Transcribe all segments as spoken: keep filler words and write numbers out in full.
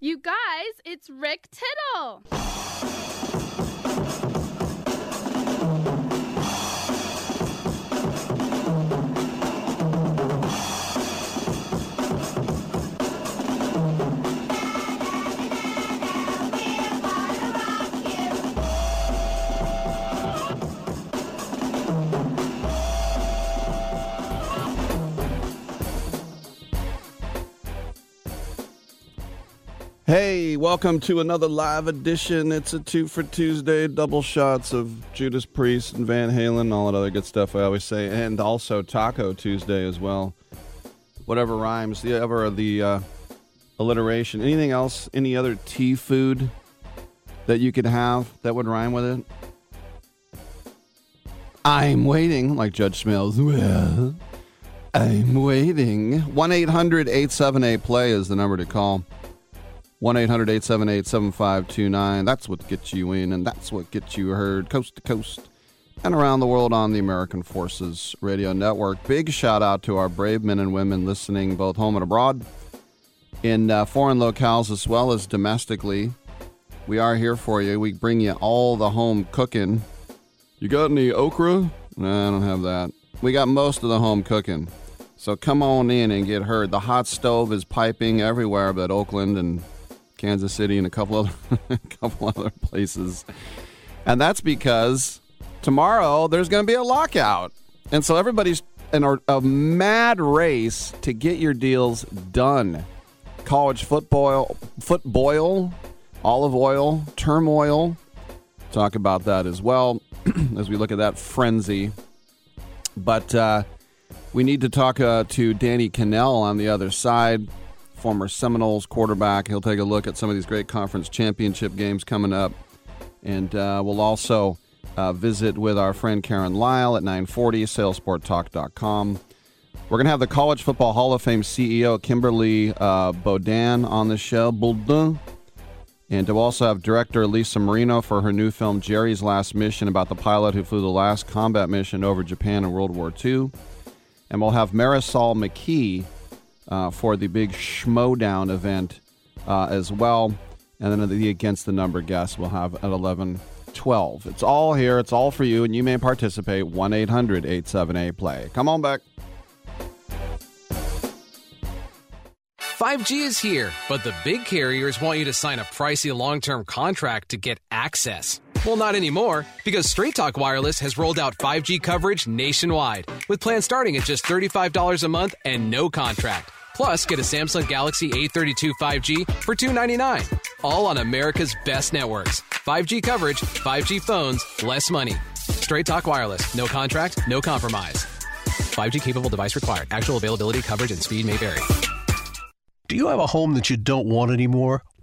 You guys, it's Rick Tittle. Hey, welcome to another live edition. It's a two for Tuesday, double shots of Judas Priest and Van Halen, and all that other good stuff I always say, and also Taco Tuesday as well. Whatever rhymes, the ever the uh, alliteration. Anything else? Any other tea food that you could have that would rhyme with it? I'm waiting, like Judge Smells. Well, I'm waiting. one eight hundred, eight seven eight, play is the number to call. one eight hundred, eight seven eight, seven five two nine. That's what gets you in, and that's what gets you heard coast to coast and around the world on the American Forces Radio Network. Big shout out to our brave men and women listening both home and abroad in uh, foreign locales as well as domestically. We are here for you. We bring you all the home cooking. You got any okra? No, I don't have that. We got most of the home cooking. So come on in and get heard. The hot stove is piping everywhere but Oakland and Kansas City and a couple other a couple other places. And that's because tomorrow there's going to be a lockout. And so everybody's in a mad race to get your deals done. College football, footboil, olive oil, turmoil. Talk about that as well as we look at that frenzy. But uh, we need to talk uh, to Danny Cannell on the other side. Former Seminoles quarterback. He'll take a look at some of these great conference championship games coming up. And uh, we'll also uh, visit with our friend Karen Lyle at nine forty, sales sport talk dot com. We're going to have the College Football Hall of Fame C E O Kimberly uh, Bowden on the show. Bowden. And we'll also have director Lisa Marino for her new film Jerry's Last Mission, about the pilot who flew the last combat mission over Japan in World War Two. And we'll have Marisol McKee Uh, for the big Schmodown event uh, as well. And then the Against the Number guest we'll have at eleven twelve. It's all here. It's all for you, and you may participate. one eight hundred, eight seven eight, play. Come on back. five G is here, but the big carriers want you to sign a pricey long-term contract to get access. Well, not anymore, because Straight Talk Wireless has rolled out five G coverage nationwide, with plans starting at just thirty-five dollars a month and no contract. Plus, get a Samsung Galaxy A thirty-two five G for two hundred ninety-nine dollars, all on America's best networks. five G coverage, five G phones, less money. Straight Talk Wireless. No contract, no compromise. five G-capable device required. Actual availability, coverage, and speed may vary. Do you have a home that you don't want anymore?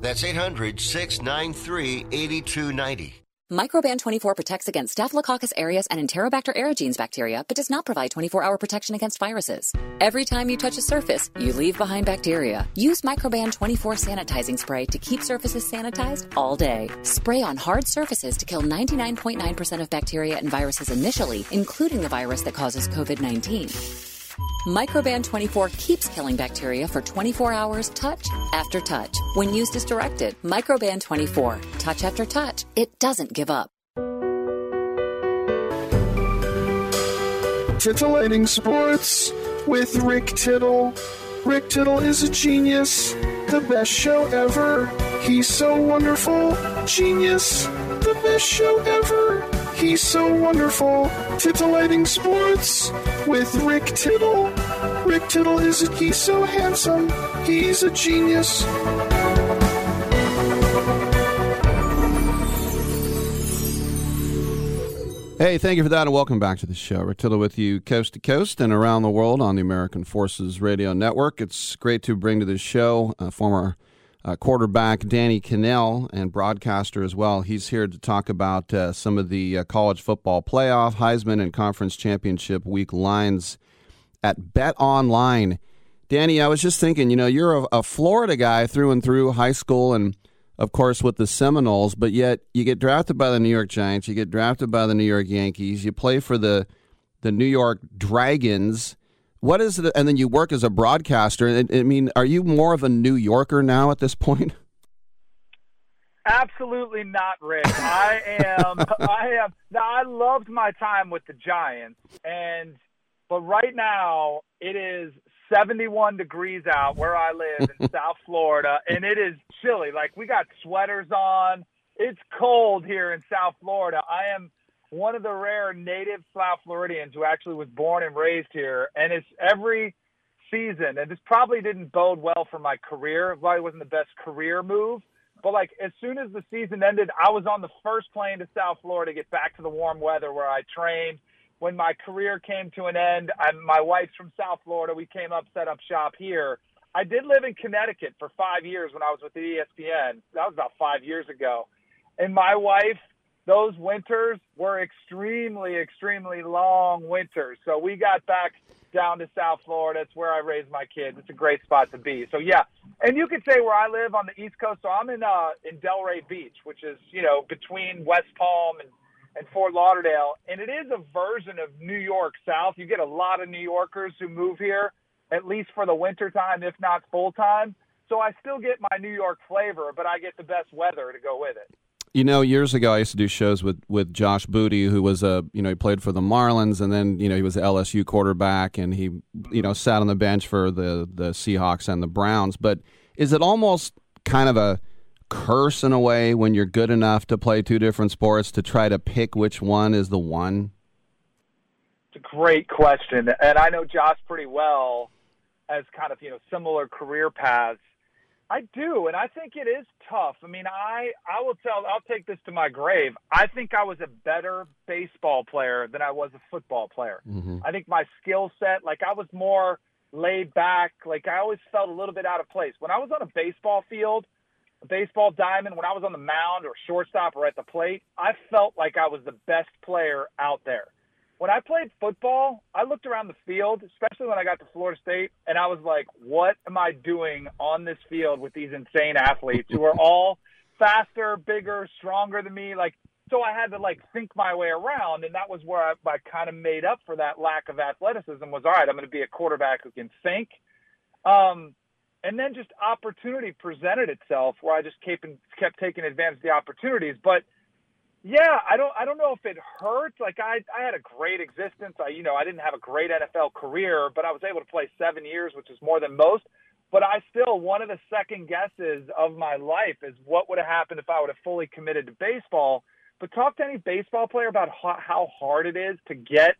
That's eight hundred, six nine three, eight two nine oh. Microban twenty-four protects against Staphylococcus aureus and Enterobacter aerogenes bacteria, but does not provide twenty-four hour protection against viruses. Every time you touch a surface, you leave behind bacteria. Use Microban twenty-four sanitizing spray to keep surfaces sanitized all day. Spray on hard surfaces to kill ninety-nine point nine percent of bacteria and viruses initially, including the virus that causes COVID nineteen. Microban twenty-four keeps killing bacteria for twenty-four hours, touch after touch. When used as directed, Microban twenty-four, touch after touch, it doesn't give up. Titillating Sports with Rick Tittle. Rick Tittle is a genius, the best show ever. He's so wonderful, genius, the best show ever. He's so wonderful. Titillating Sports with Rick Tittle. Rick Tittle is a, he's so handsome. He's a genius. Hey, thank you for that, and welcome back to the show. Rick Tittle with you coast to coast and around the world on the American Forces Radio Network. It's great to bring to this show uh, former Uh, quarterback Danny Cannell, and broadcaster as well. He's here to talk about uh, some of the uh, college football playoff, Heisman, and conference championship week lines at BetOnline. Danny, I was just thinking, you know, you're a, a Florida guy through and through, high school, and of course with the Seminoles, but yet you get drafted by the New York Giants, you get drafted by the New York Yankees, you play for the the New York Dragons. What is it, and then you work as a broadcaster? I, I mean, are you more of a New Yorker now at this point? Absolutely not, Rick. I am. I am. Now, I loved my time with the Giants, and but right now it is seventy-one degrees out where I live in South Florida, and it is chilly. Like, we got sweaters on. It's cold here in South Florida. I am one of the rare native South Floridians who actually was born and raised here. And it's every season, and this probably didn't bode well for my career. It probably wasn't the best career move. But, like, as soon as the season ended, I was on the first plane to South Florida to get back to the warm weather where I trained. When my career came to an end, I, my wife's from South Florida. We came up, set up shop here. I did live in Connecticut for five years when I was with E S P N. That was about five years ago. And my wife, those winters were extremely, extremely long winters. So we got back down to South Florida. It's where I raised my kids. It's a great spot to be. So, yeah, and you could say where I live on the East Coast. So I'm in uh, in Delray Beach, which is, you know, between West Palm and, and Fort Lauderdale. And it is a version of New York South. You get a lot of New Yorkers who move here, at least for the wintertime, if not full-time. So I still get my New York flavor, but I get the best weather to go with it. You know, years ago, I used to do shows with, with Josh Booty, who was a, you know, he played for the Marlins, and then, you know, he was the L S U quarterback, and he, you know, sat on the bench for the, the Seahawks and the Browns. But is it almost kind of a curse in a way when you're good enough to play two different sports to try to pick which one is the one? It's a great question. And I know Josh pretty well as kind of, you know, similar career paths. I do, and I think it is tough. I mean, I, I will tell, I'll take this to my grave. I think I was a better baseball player than I was a football player. Mm-hmm. I think my skill set, like I was more laid back. Like I always felt a little bit out of place. When I was on a baseball field, a baseball diamond, when I was on the mound or shortstop or at the plate, I felt like I was the best player out there. When I played football, I looked around the field, especially when I got to Florida State, and I was like, what am I doing on this field with these insane athletes who are all faster, bigger, stronger than me? Like, so I had to, like, think my way around, and that was where I, I kind of made up for that lack of athleticism was, all right, I'm going to be a quarterback who can think. Um, and then just opportunity presented itself where I just kept, kept taking advantage of the opportunities. But yeah, I don't I don't know if it hurt. Like, I, I had a great existence. I, you know, I didn't have a great N F L career, but I was able to play seven years, which is more than most. But I still, one of the second guesses of my life is what would have happened if I would have fully committed to baseball. But talk to any baseball player about how, how hard it is to get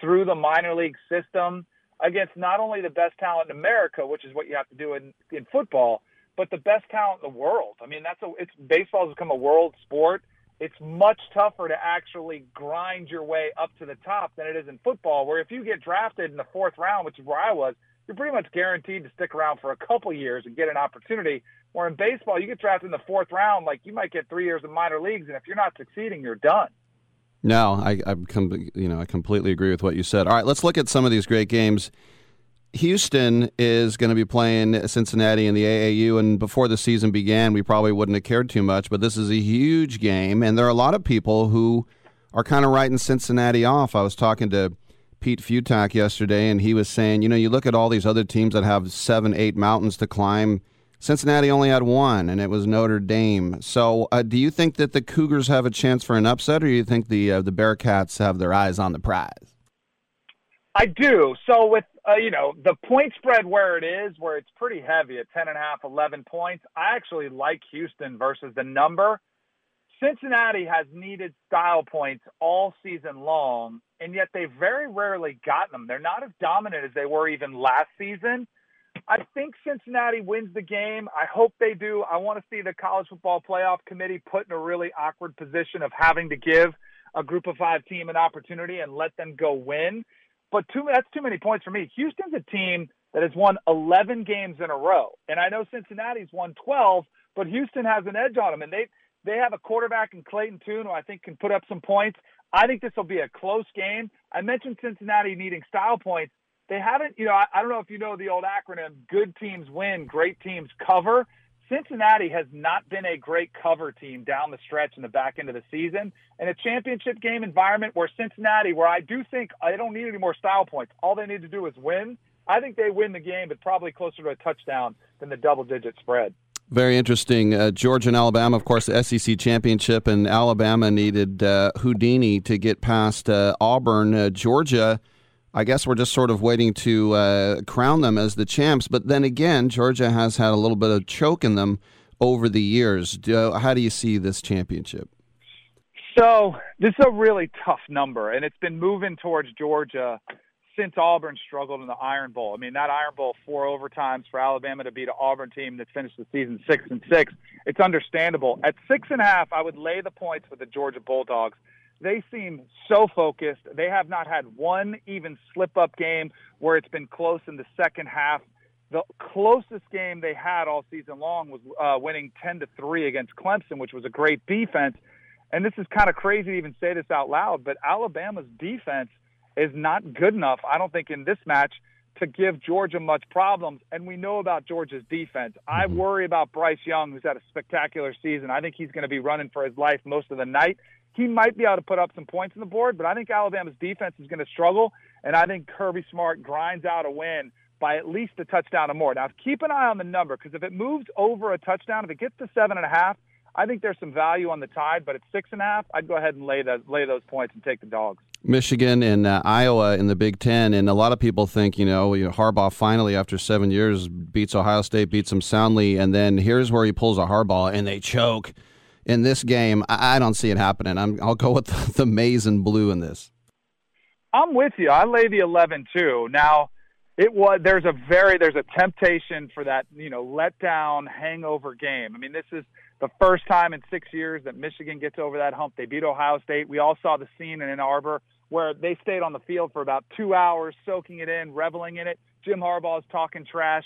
through the minor league system against not only the best talent in America, which is what you have to do in, in football, but the best talent in the world. I mean, that's a, it's baseball has become a world sport. It's much tougher to actually grind your way up to the top than it is in football, where if you get drafted in the fourth round, which is where I was, you're pretty much guaranteed to stick around for a couple years and get an opportunity. Where in baseball, you get drafted in the fourth round, like you might get three years in minor leagues, and if you're not succeeding, you're done. No, I, I com- you know, I completely agree with what you said. All right, let's look at some of these great games. Houston is going to be playing Cincinnati in the A A U, and before the season began, we probably wouldn't have cared too much, but this is a huge game, and there are a lot of people who are kind of writing Cincinnati off. I was talking to Pete Futak yesterday, and he was saying, you know, you look at all these other teams that have seven, eight mountains to climb. Cincinnati only had one, and it was Notre Dame. So uh, do you think that the Cougars have a chance for an upset, or do you think the uh, the Bearcats have their eyes on the prize? I do. So with, uh, you know, the point spread where it is, where it's pretty heavy at ten and a half, eleven points, I actually like Houston versus the number. Cincinnati has needed style points all season long, and yet they've very rarely gotten them. They're not as dominant as they were even last season. I think Cincinnati wins the game. I hope they do. I want to see the College Football Playoff Committee put in a really awkward position of having to give a group of five team an opportunity and let them go win. But too, that's too many points for me. Houston's a team that has won eleven games in a row. And I know Cincinnati's won twelve, but Houston has an edge on them. And they they have a quarterback in Clayton Tune who I think can put up some points. I think this will be a close game. I mentioned Cincinnati needing style points. They haven't, you know, I, I don't know if you know the old acronym, good teams win, great teams cover. Cincinnati has not been a great cover team down the stretch in the back end of the season. In a championship game environment where Cincinnati, where I do think they don't need any more style points, all they need to do is win. I think they win the game, but probably closer to a touchdown than the double-digit spread. Very interesting. Uh, Georgia and Alabama, of course, the S E C championship, and Alabama needed uh, Houdini to get past uh, Auburn. Uh, Georgia, I guess we're just sort of waiting to uh, crown them as the champs. But then again, Georgia has had a little bit of choke in them over the years. Do, how do you see this championship? So this is a really tough number, and it's been moving towards Georgia since Auburn struggled in the Iron Bowl. I mean, that Iron Bowl, four overtimes for Alabama to beat an Auburn team that finished the season six and six. It's understandable. At six and a half, I would lay the points with the Georgia Bulldogs. They seem so focused. They have not had one even slip-up game where it's been close in the second half. The closest game they had all season long was uh, winning ten to three against Clemson, which was a great defense. And this is kind of crazy to even say this out loud, but Alabama's defense is not good enough, I don't think, in this match to give Georgia much problems. And we know about Georgia's defense. I worry about Bryce Young, who's had a spectacular season. I think he's going to be running for his life most of the night. He might be able to put up some points on the board, but I think Alabama's defense is going to struggle, and I think Kirby Smart grinds out a win by at least a touchdown or more. Now, keep an eye on the number, because if it moves over a touchdown, if it gets to seven and a half, I think there's some value on the tide, but at six and a half, I'd go ahead and lay, the, lay those points and take the dogs. Michigan and uh, Iowa in the Big Ten, and a lot of people think, you know, you know, Harbaugh finally after seven years beats Ohio State, beats them soundly, and then here's where he pulls a Harbaugh and they choke. In this game, I, I don't see it happening. I'm, I'll go with the, the maize and blue in this. I'm with you. I lay the eleven too. Now, it was there's a very there's a temptation for that, you know, letdown hangover game. I mean, this is the first time in six years that Michigan gets over that hump. They beat Ohio State. We all saw the scene in Ann Arbor where they stayed on the field for about two hours, soaking it in, reveling in it. Jim Harbaugh is talking trash.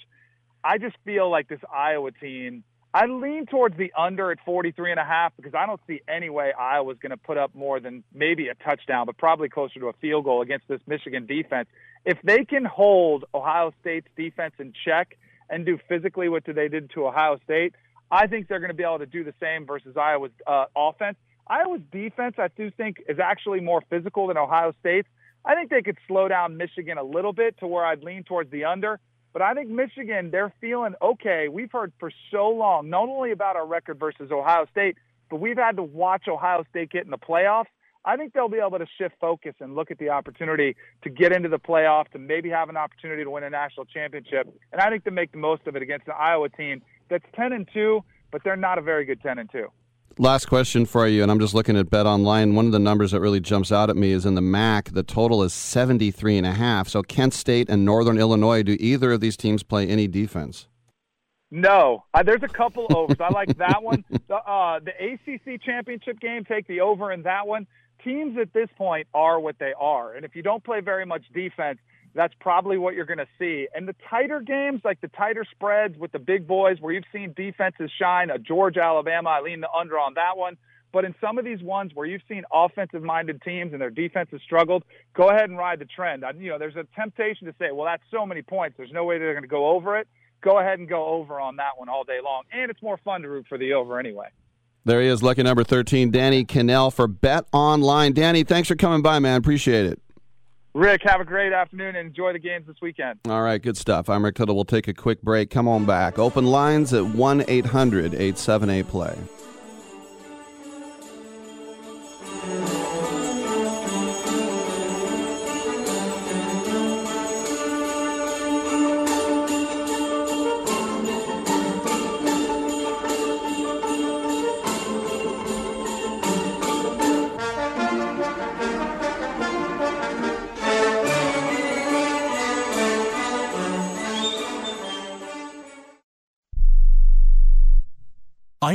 I just feel like this Iowa team, I lean towards the under at forty-three and a half because I don't see any way Iowa's going to put up more than maybe a touchdown, but probably closer to a field goal against this Michigan defense. If they can hold Ohio State's defense in check and do physically what they did to Ohio State, I think they're going to be able to do the same versus Iowa's uh, offense. Iowa's defense, I do think, is actually more physical than Ohio State's. I think they could slow down Michigan a little bit to where I'd lean towards the under. But I think Michigan, they're feeling, okay, we've heard for so long, not only about our record versus Ohio State, but we've had to watch Ohio State get in the playoffs. I think they'll be able to shift focus and look at the opportunity to get into the playoffs and maybe have an opportunity to win a national championship. And I think they make the most of it against an Iowa team that's ten and two, but they're not a very good ten and two. Last question for you, and I'm just looking at BetOnline. One of the numbers that really jumps out at me is in the M A C. The total is seventy-three and a half. So Kent State and Northern Illinois, do either of these teams play any defense? No. Uh, there's a couple overs. I like that one. The, uh, the A C C championship game, take the over in that one. Teams at this point are what they are. And if you don't play very much defense, that's probably what you're going to see. And the tighter games, like the tighter spreads with the big boys where you've seen defenses shine, a Georgia, Alabama, I lean the under on that one. But in some of these ones where you've seen offensive-minded teams and their defense has struggled, go ahead and ride the trend. You know, there's a temptation to say, well, that's so many points. There's no way they're going to go over it. Go ahead and go over on that one all day long. And it's more fun to root for the over anyway. There he is, lucky number thirteen, Danny Cannell for Bet Online. Danny, thanks for coming by, man. Appreciate it. Rick, have a great afternoon and enjoy the games this weekend. All right, good stuff. I'm Rick Tittle. We'll take a quick break. Come on back. Open lines at one eight hundred eight seven eight play. I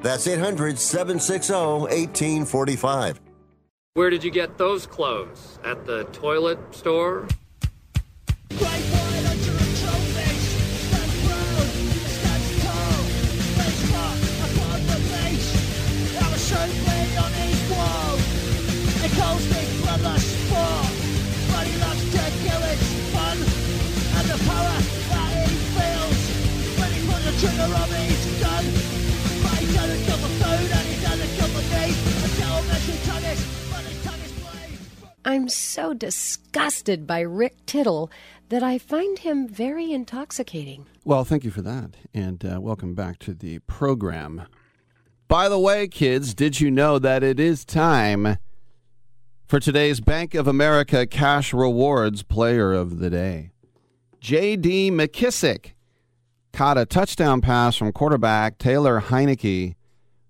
That's eight hundred, seven six zero, one eight four five. Where did you get those clothes? At the toilet store? Right wide under a trophy. I'm so disgusted by Rick Tittle that I find him very intoxicating. Well, thank you for that, and uh, welcome back to the program. By the way, kids, did you know that it is time for today's Bank of America Cash Rewards Player of the Day? J D. McKissick caught a touchdown pass from quarterback Taylor Heineke,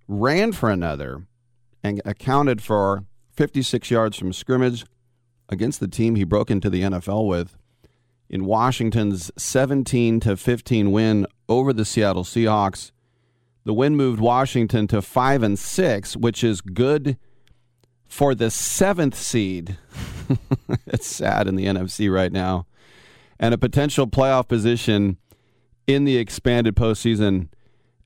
ran for another, and accounted for fifty-six yards from scrimmage against the team he broke into the N F L with in Washington's seventeen to fifteen win over the Seattle Seahawks. The win moved Washington to five and six, which is good for the seventh seed. It's sad in the N F C right now, and a potential playoff position in the expanded postseason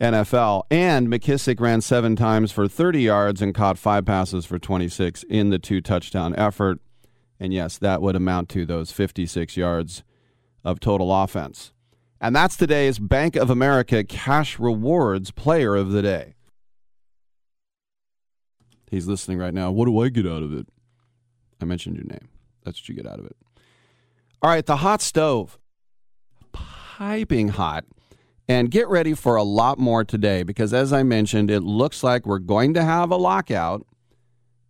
N F L. And McKissick ran seven times for thirty yards and caught five passes for twenty-six in the two touchdown effort. And yes, that would amount to those fifty-six yards of total offense. And that's today's Bank of America Cash Rewards Player of the Day. He's listening right now. What do I get out of it? I mentioned your name. That's what you get out of it. All right, the hot stove. Piping hot. And get ready for a lot more today because, as I mentioned, it looks like we're going to have a lockout.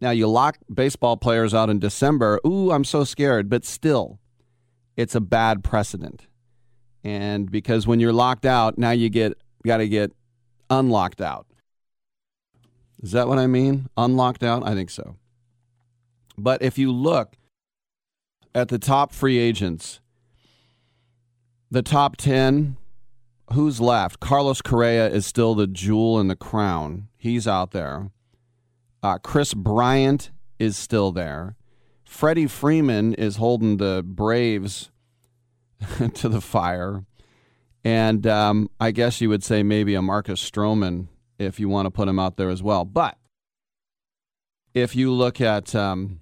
Now, you lock baseball players out in December. Ooh, I'm so scared. But still, it's a bad precedent. And because when you're locked out, now you get got to get unlocked out. Is that what I mean? Unlocked out? I think so. But if you look at the top free agents, the top ten, who's left? Carlos Correa is still the jewel in the crown. He's out there. Uh, Chris Bryant is still there. Freddie Freeman is holding the Braves to the fire. And um, I guess you would say maybe a Marcus Stroman if you want to put him out there as well. But if you look at um,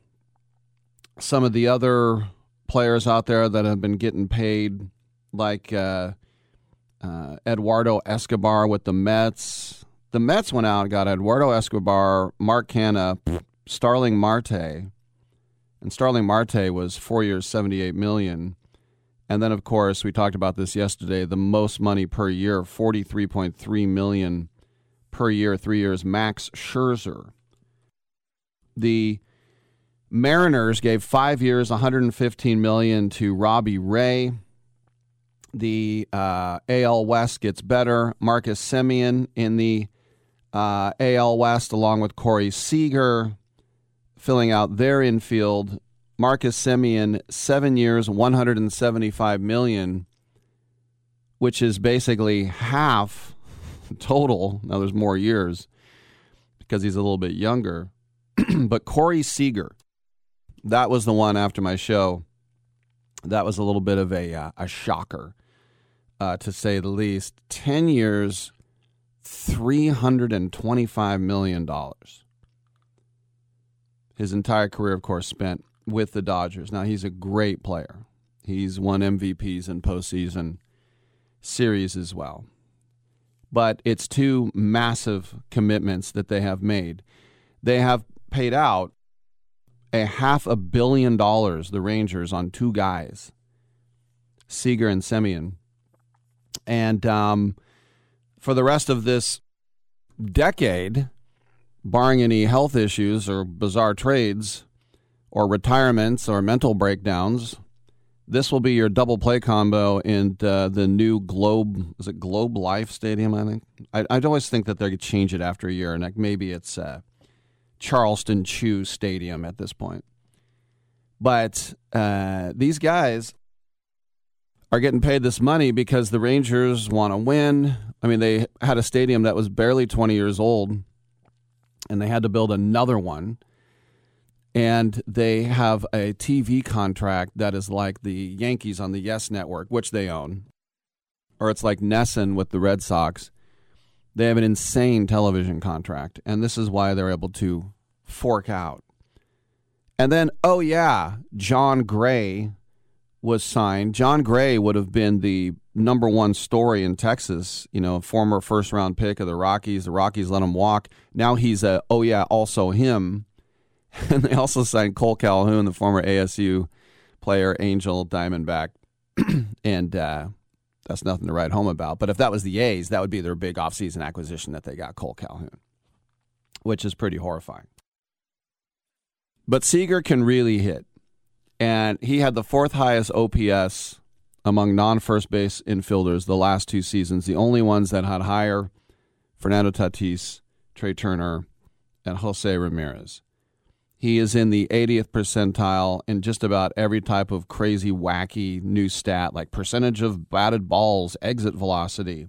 some of the other players out there that have been getting paid, like uh, uh, Eduardo Escobar with the Mets. The Mets went out and got Eduardo Escobar, Mark Canha, Starling Marte. And Starling Marte was four years, seventy-eight million dollars. And then, of course, we talked about this yesterday, the most money per year, forty-three point three million dollars per year, three years, Max Scherzer. The Mariners gave five years, one hundred fifteen million dollars to Robbie Ray. The uh, A L West gets better. Marcus Semien in the uh, A L West, along with Corey Seager, filling out their infield. Marcus Semien, seven years, one hundred seventy-five million dollars, which is basically half total. Now, there's more years because he's a little bit younger. But Corey Seager, that was the one after my show. That was a little bit of a, uh, a shocker, uh, to say the least. ten years, three hundred twenty-five million dollars. His entire career, of course, spent with the Dodgers. Now, he's a great player. He's won M V Ps in postseason series as well. But it's two massive commitments that they have made. They have paid out a half a billion dollars, the Rangers, on two guys, Seager and Semien. And um, for the rest of this decade, barring any health issues or bizarre trades or retirements or mental breakdowns, this will be your double play combo in uh, the new Globe, is it Globe Life Stadium, I think? I, I'd always think that they could change it after a year, and like maybe it's uh, Charleston Chew Stadium at this point. But uh, these guys are getting paid this money because the Rangers want to win. I mean, they had a stadium that was barely twenty years old, and they had to build another one. And they have a T V contract that is like the Yankees on the Yes Network, which they own. Or it's like Nesson with the Red Sox. They have an insane television contract, and this is why they're able to fork out. And then, oh yeah, John Gray was signed. John Gray would have been the number one story in Texas, you know, former first-round pick of the Rockies. The Rockies let him walk. Now he's a, oh yeah, also him. And they also signed Cole Calhoun, the former A S U player, Angel, Diamondback. and uh, that's nothing to write home about. But if that was the A's, that would be their big offseason acquisition that they got, Cole Calhoun, which is pretty horrifying. But Seager can really hit. And he had the fourth highest O P S among non-first base infielders the last two seasons. The only ones that had higher, Fernando Tatis, Trey Turner, and Jose Ramirez. He is in the eightieth percentile in just about every type of crazy, wacky new stat, like percentage of batted balls, exit velocity,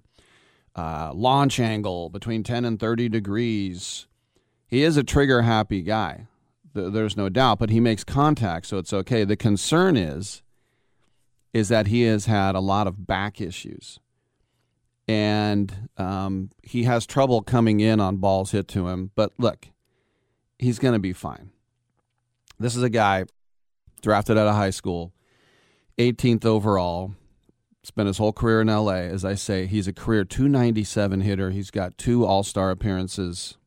uh, launch angle between ten and thirty degrees. He is a trigger-happy guy. Th- there's no doubt, but he makes contact, so it's okay. The concern is, is that he has had a lot of back issues, and um, he has trouble coming in on balls hit to him. But look, he's going to be fine. This is a guy drafted out of high school, eighteenth overall, spent his whole career in L A. As I say, he's a career two ninety-seven hitter. He's got two all-star appearances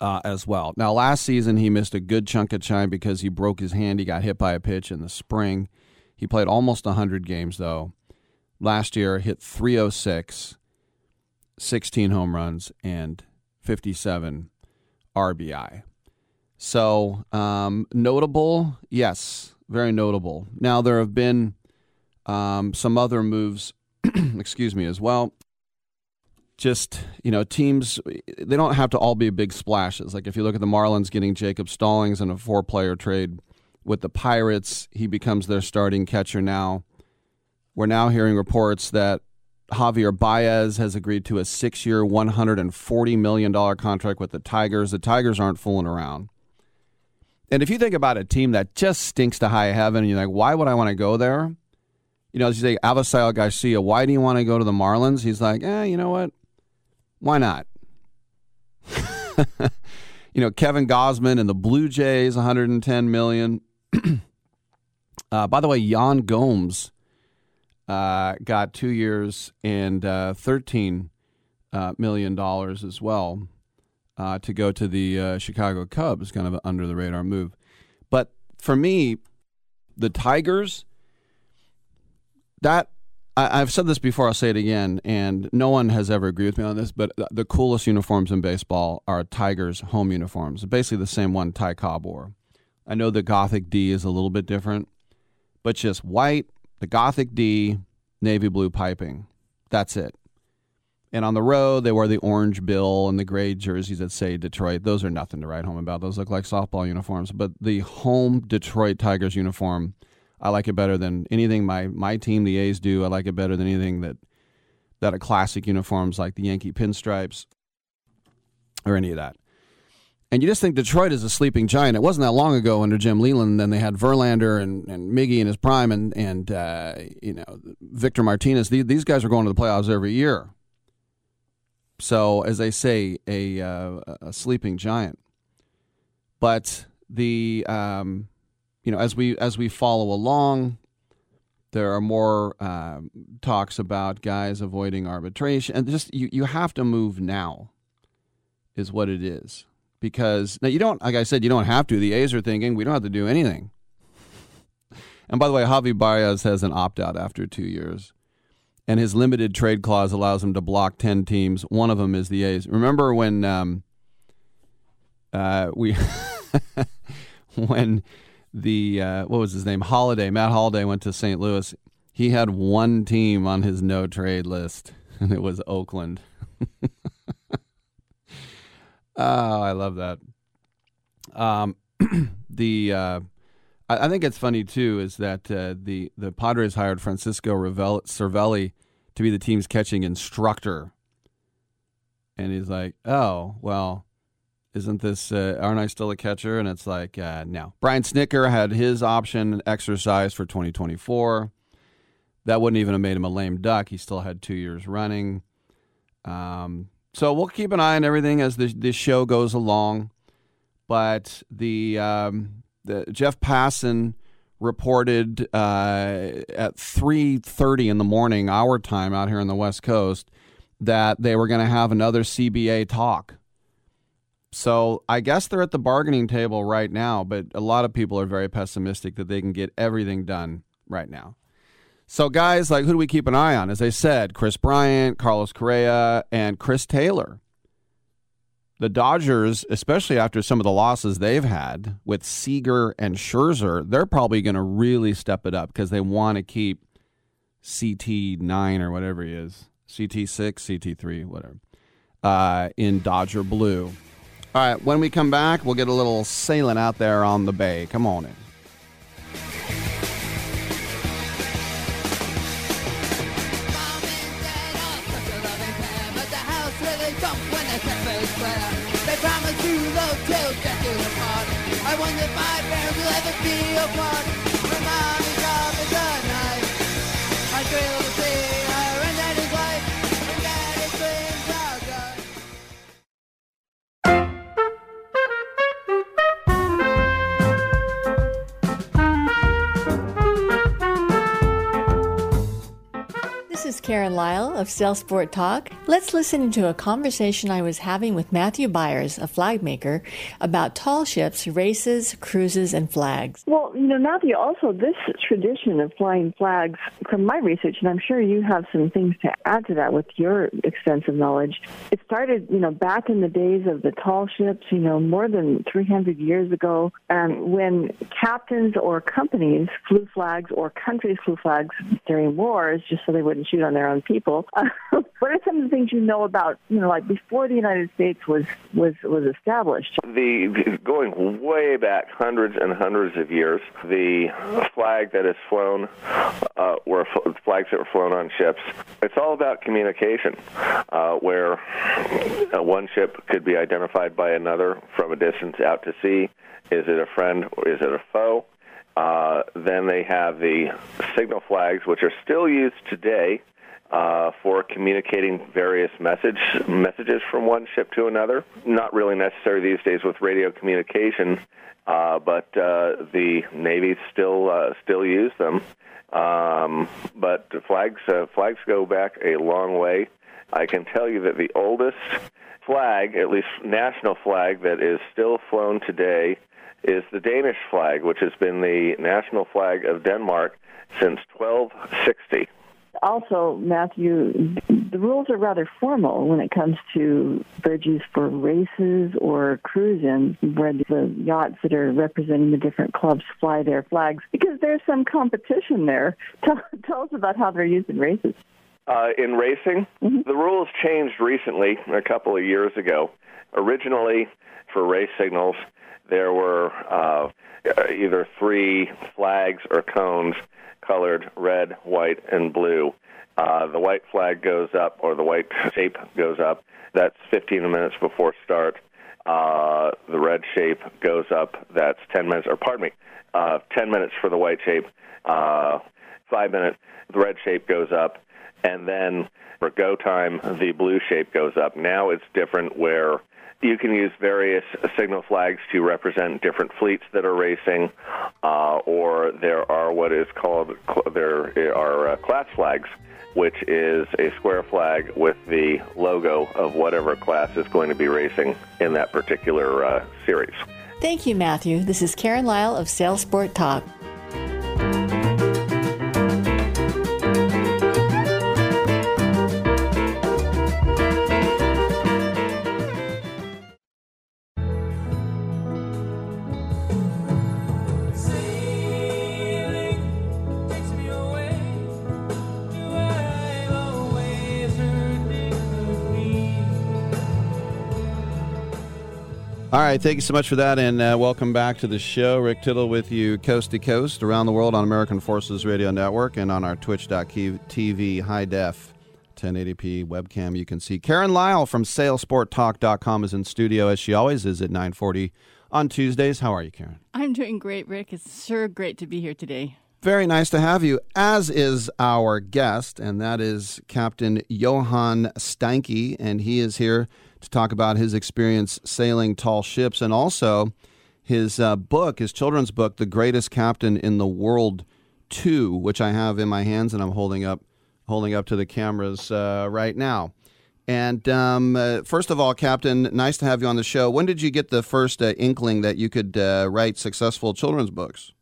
uh, as well. Now, last season he missed a good chunk of time because he broke his hand. He got hit by a pitch in the spring. He played almost one hundred games, though. Last year, hit three oh six, sixteen home runs, and fifty-seven R B I. So, um, notable, yes, very notable. Now, there have been um, some other moves, excuse me, as well. Just, you know, teams, they don't have to all be big splashes. Like, if you look at the Marlins getting Jacob Stallings in a four-player trade with the Pirates, he becomes their starting catcher now. We're now hearing reports that Javier Baez has agreed to a six-year, one hundred forty million dollars contract with the Tigers. The Tigers aren't fooling around. And if you think about a team that just stinks to high heaven, and you're like, why would I want to go there? You know, as you say, Avisaíl Garcia, why do you want to go to the Marlins? He's like, eh, you know what? Why not? You know, Kevin Gausman and the Blue Jays, one hundred ten million dollars. uh, by the way, Yan Gomes Uh, got two years and uh, thirteen uh, million dollars as well uh, to go to the uh, Chicago Cubs, kind of an under the radar move. But for me, the Tigers. That I, I've said this before, I'll say it again, and no one has ever agreed with me on this. But the coolest uniforms in baseball are Tigers home uniforms, basically the same one Ty Cobb wore. I know the Gothic D is a little bit different, but just white. The Gothic D, navy blue piping. That's it. And on the road, they wear the orange bill and the gray jerseys that say Detroit. Those are nothing to write home about. Those look like softball uniforms. But the home Detroit Tigers uniform, I like it better than anything my, my team, the A's, do. I like it better than anything that, that a classic uniforms like the Yankee pinstripes or any of that. And you just think Detroit is a sleeping giant. It wasn't that long ago under Jim Leland. Then they had Verlander and, and Miggy in his prime and, and uh, you know, Victor Martinez. These, these guys are going to the playoffs every year. So, as they say, a, uh, a sleeping giant. But the, um, you know, as we as we follow along, There are more uh, talks about guys avoiding arbitration. And just you, you have to move now is what it is. Because now you don't, like I said, you don't have to. The A's are thinking we don't have to do anything. And by the way, Javi Baez has an opt-out after two years. And his limited trade clause allows him to block ten teams. One of them is the A's. Remember when um, uh, we when the uh, what was his name? Holiday, Matt Holiday went to Saint Louis. He had one team on his no trade list, and it was Oakland. Oh, I love that. Um, the uh, I think it's funny, too, is that uh, the, the Padres hired Francisco Cervelli to be the team's catching instructor. And he's like, oh, well, isn't this, uh, aren't I still a catcher? And it's like, uh, no. Brian Snicker had his option exercised for twenty twenty-four. That wouldn't even have made him a lame duck. He still had two years running. Um, so we'll keep an eye on everything as this, this show goes along. But the... Um, The, Jeff Passan reported uh, at three thirty in the morning, our time out here on the West Coast, that they were going to have another C B A talk. So I guess they're at the bargaining table right now, but a lot of people are very pessimistic that they can get everything done right now. So guys, like, who do we keep an eye on? As I said, Chris Bryant, Carlos Correa, and Chris Taylor. The Dodgers, especially after some of the losses they've had with Seager and Scherzer, they're probably going to really step it up because they want to keep C T nine or whatever he is, C T six, C T three, whatever, uh, in Dodger blue. All right, when we come back, we'll get a little sailing out there on the bay. Come on in. I wonder if my parents will ever be apart. My mommy's job is a knife. I thrill to see her, and that is life. And that is things are good. This is Karen Lyle of Salesport Talk. Let's listen into a conversation I was having with Matthew Byers, a flag maker, about tall ships, races, cruises, and flags. Well, you know, Matthew, also this tradition of flying flags, from my research, and I'm sure you have some things to add to that with your extensive knowledge, it started, you know, back in the days of the tall ships, you know, more than three hundred years ago, um, when captains or companies flew flags or countries flew flags during wars just so they wouldn't shoot on their own people. Uh, what are some of the things you know about, you know, like before the United States was was, was established? The going way back hundreds and hundreds of years, the flag that is flown, uh, were fl- flags that were flown on ships. It's all about communication, uh, where uh, one ship could be identified by another from a distance out to sea. Is it a friend or is it a foe? Uh, then they have the signal flags, which are still used today. Uh, for communicating various message, messages from one ship to another. Not really necessary these days with radio communication, uh, but uh, the Navy still uh, still use them. Um, but flags uh, flags go back a long way. I can tell you that the oldest flag, at least national flag, that is still flown today is the Danish flag, which has been the national flag of Denmark since twelve sixty. Also, Matthew, the rules are rather formal when it comes to bridges for races or cruise-ins, where the yachts that are representing the different clubs fly their flags, because there's some competition there. Tell, tell us about how they're used in races. Uh, in racing, mm-hmm. The rules changed recently, a couple of years ago. Originally, for race signals, there were uh, either three flags or cones colored red, white, and blue. Uh, the white flag goes up, or the white shape goes up. That's fifteen minutes before start. Uh, the red shape goes up. That's ten minutes, or pardon me, uh, ten minutes for the white shape, uh, five minutes. The red shape goes up. And then for go time, the blue shape goes up. Now it's different where you can use various signal flags to represent different fleets that are racing, uh, or there are what is called, there are uh, class flags, which is a square flag with the logo of whatever class is going to be racing in that particular uh, series. Thank you, Matthew. This is Karen Lyle of Sail Sport Talk. All right, thank you so much for that, and uh, welcome back to the show. Rick Tittle with you coast to coast, around the world on American Forces Radio Network and on our twitch dot t v high def ten eighty p webcam. You can see Karen Lyle from sail sport talk dot com is in studio, as she always is at nine forty on Tuesdays. How are you, Karen? I'm doing great, Rick. It's sure great to be here today. Very nice to have you, as is our guest, and that is Captain Johan Steinke, and he is here to talk about his experience sailing tall ships and also his uh, book, his children's book, The Greatest Captain in the World two, which I have in my hands and I'm holding up holding up to the cameras uh, right now. And um, uh, first of all, Captain, nice to have you on the show. When did you get the first uh, inkling that you could uh, write successful children's books?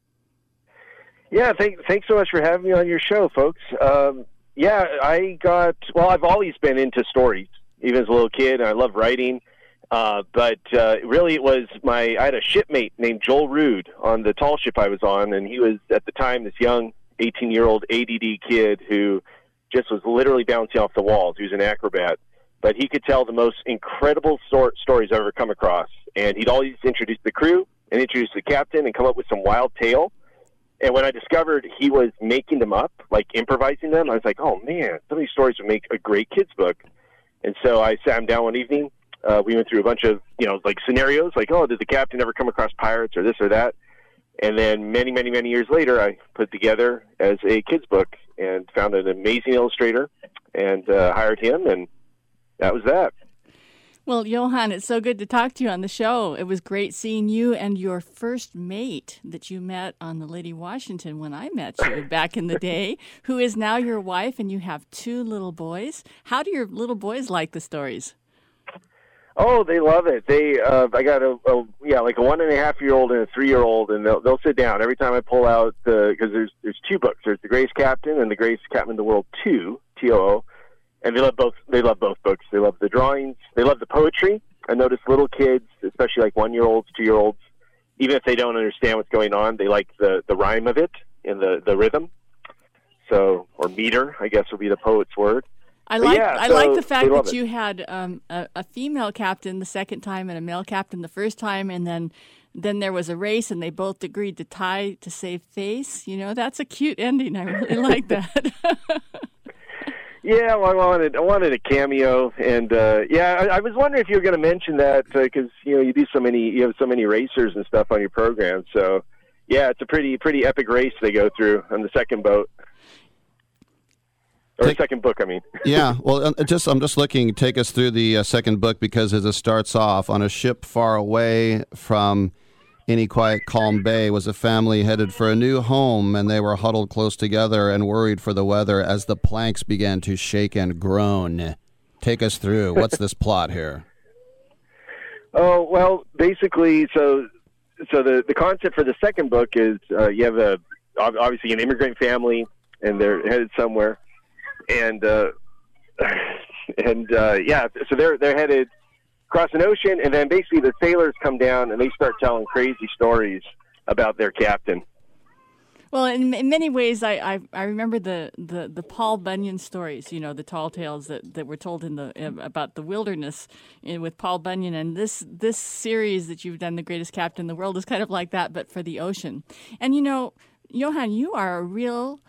Yeah, thank, thanks so much for having me on your show, folks. Um, yeah, I got, well, I've always been into stories. Even as a little kid, I loved writing, uh, but uh, really it was my, I had a shipmate named Joel Rude on the tall ship I was on, and he was, at the time, this young eighteen-year-old A D D kid who just was literally bouncing off the walls. He was an acrobat, but he could tell the most incredible sor- stories I've ever come across, and he'd always introduce the crew and introduce the captain and come up with some wild tale, and when I discovered he was making them up, like improvising them, I was like, oh man, some of these stories would make a great kid's book. And so I sat him down one evening. Uh, we went through a bunch of, you know, like scenarios, like, oh, did the captain ever come across pirates or this or that? And then many, many, many years later, I put together as a kid's book and found an amazing illustrator and uh, hired him, and that was that. Well, Johan, it's so good to talk to you on the show. It was great seeing you and your first mate that you met on the Lady Washington when I met you back in the day, who is now your wife, and you have two little boys. How do your little boys like the stories? Oh, they love it. They, uh, I got a, a, yeah, like a one and a half year old and a three year old, and they'll, they'll sit down every time I pull out the, because there's there's two books. There's The Greatest Captain and The Greatest Captain in the World Two, T O O. And they love both. They love both books. They love the drawings. They love the poetry. I notice little kids, especially like one-year-olds, two-year-olds, even if they don't understand what's going on, they like the, the rhyme of it and the, the rhythm. So, or meter, I guess, would be the poet's word. I like yeah, I so like the fact that you it. had um, a, a female captain the second time and a male captain the first time, and then then there was a race, and they both agreed to tie to save face. You know, that's a cute ending. I really like that. Yeah, well, I wanted I wanted a cameo, and uh, yeah, I, I was wondering if you were going to mention that because uh, you know you do so many, you have so many racers and stuff on your program. So, yeah, it's a pretty pretty epic race they go through on the second boat or take, the second book. I mean, yeah. Well, just I'm just looking. Take us through the uh, second book, because as it starts off, on a ship far away from any quiet, calm bay was a family headed for a new home, and they were huddled close together and worried for the weather as the planks began to shake and groan. Take us through. What's this plot here? Oh, well, basically, so so the, the concept for the second book is uh, you have a obviously an immigrant family, and they're headed somewhere, and uh, and uh, yeah, so they're they're headed across an ocean, and then basically the sailors come down and they start telling crazy stories about their captain. Well, in, in many ways, I, I, I remember the, the, the Paul Bunyan stories, you know, the tall tales that, that were told in the about the wilderness in, with Paul Bunyan. And this this series that you've done, The Greatest Captain in the World, is kind of like that, but for the ocean. And, you know, Johan, you are a real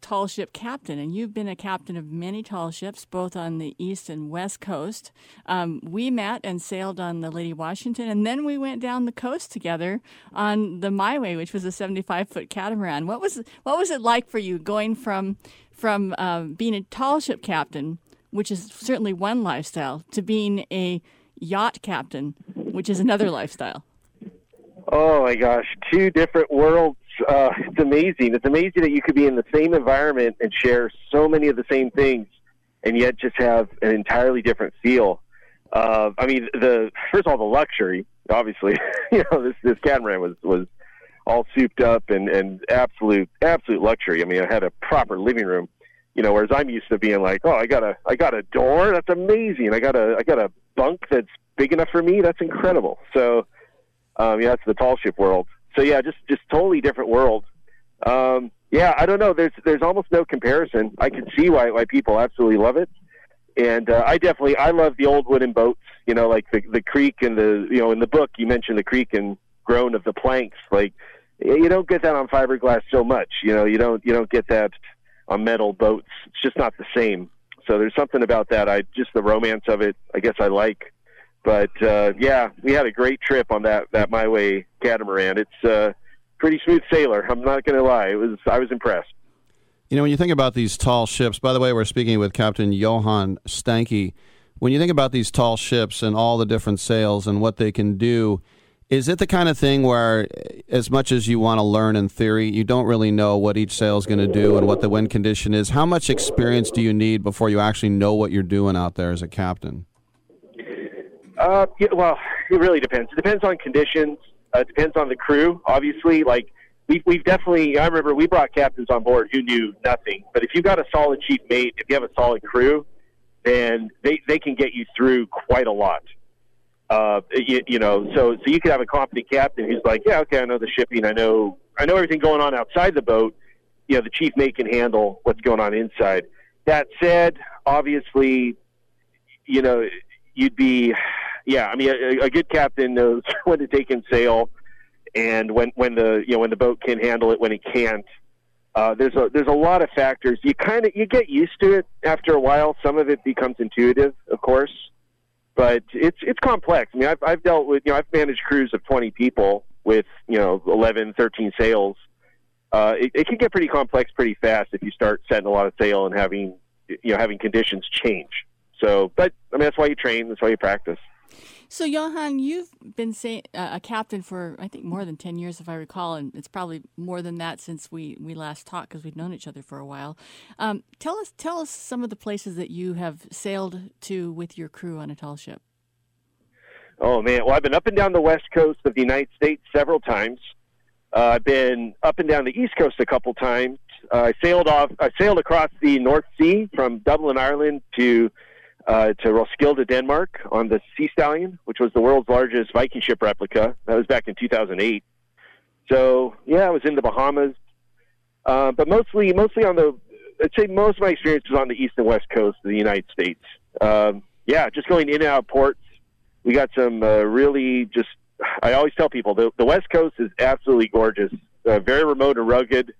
tall ship captain, and you've been a captain of many tall ships, both on the east and west coast. Um, we met and sailed on the Lady Washington, and then we went down the coast together on the My Way, which was a seventy-five foot catamaran. What was what was it like for you going from from uh, being a tall ship captain, which is certainly one lifestyle, to being a yacht captain, which is another lifestyle. Oh, my gosh. Two different worlds. Uh, it's amazing. It's amazing that you could be in the same environment and share so many of the same things and yet just have an entirely different feel. Uh, I mean, the first of all, the luxury, obviously. you know, this, this catamaran was, was all souped up and, and absolute absolute luxury. I mean, I had a proper living room, you know, whereas I'm used to being like, oh, I got a I got a door. That's amazing. I got a I got a bunk that's big enough for me. That's incredible. So, um, yeah, that's the tall ship world. So yeah, just just totally different world. Um, yeah, I don't know. There's there's almost no comparison. I can see why why people absolutely love it. And uh, I definitely I love the old wooden boats. You know, like the the creak and the you know in the book you mentioned the creak and groan of the planks. Like you don't get that on fiberglass so much. You know, you don't you don't get that on metal boats. It's just not the same. So there's something about that. I just the romance of it. I guess I like. But, uh, yeah, we had a great trip on that, that My Way catamaran. It's a uh, pretty smooth sailor. I'm not going to lie. It was I was impressed. You know, when you think about these tall ships, by the way, we're speaking with Captain Johan Stanke. When you think about these tall ships and all the different sails and what they can do, is it the kind of thing where as much as you want to learn in theory, you don't really know what each sail is going to do and what the wind condition is? How much experience do you need before you actually know what you're doing out there as a captain? Uh, yeah, well, it really depends. It depends on conditions. Uh, it depends on the crew, obviously. Like, we, we've definitely, I remember we brought captains on board who knew nothing. But if you've got a solid chief mate, if you have a solid crew, then they, they can get you through quite a lot. Uh, you, you know, so, so you could have a competent captain who's like, yeah, okay, I know the shipping. I know I know everything going on outside the boat. You know, the chief mate can handle what's going on inside. That said, obviously, you know, you'd be... Yeah, I mean, a, a good captain knows when to take in sail, and when, when the you know when the boat can handle it, when it can't. Uh, there's a there's a lot of factors. You kind of you get used to it after a while. Some of it becomes intuitive, of course, but it's it's complex. I mean, I've I've dealt with you know I've managed crews of twenty people with you know eleven, thirteen sails. Uh, it, it can get pretty complex pretty fast if you start setting a lot of sail and having you know having conditions change. So, but I mean that's why you train. That's why you practice. So, Johan, you've been say, uh, a captain for, I think, more than ten years, if I recall, and it's probably more than that since we, we last talked because we've known each other for a while. Um, tell us tell us some of the places that you have sailed to with your crew on a tall ship. Oh, man. Well, I've been up and down the west coast of the United States several times. Uh, I've been up and down the east coast a couple times. Uh, I sailed off. I sailed across the North Sea from Dublin, Ireland to Uh, to Roskilde, Denmark, on the Sea Stallion, which was the world's largest Viking ship replica. That was back in two thousand eight. So, yeah, I was in the Bahamas. Uh, but mostly mostly on the, I'd say most of my experience was on the east and west coast of the United States. Um, yeah, just going in and out of ports. We got some uh, really just, I always tell people, the, the west coast is absolutely gorgeous. Uh, very remote and rugged.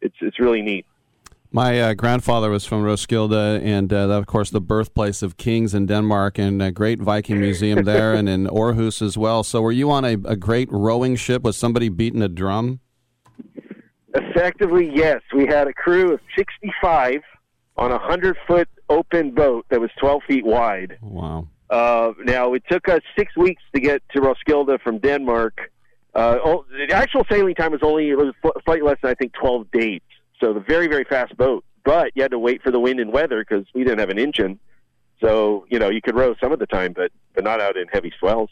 It's, it's really neat. My uh, grandfather was from Roskilde, and uh, that, of course, the birthplace of kings in Denmark, and a great Viking museum there, and in Aarhus as well. So were you on a, a great rowing ship? Was somebody beating a drum? Effectively, yes. We had a crew of sixty-five on a hundred-foot open boat that was twelve feet wide. Wow. Uh, now, it took us six weeks to get to Roskilde from Denmark. Uh, oh, the actual sailing time was only it was slightly less than, I think, twelve days. So the very, very fast boat, but you had to wait for the wind and weather because we didn't have an engine. So, you know, you could row some of the time, but, but not out in heavy swells.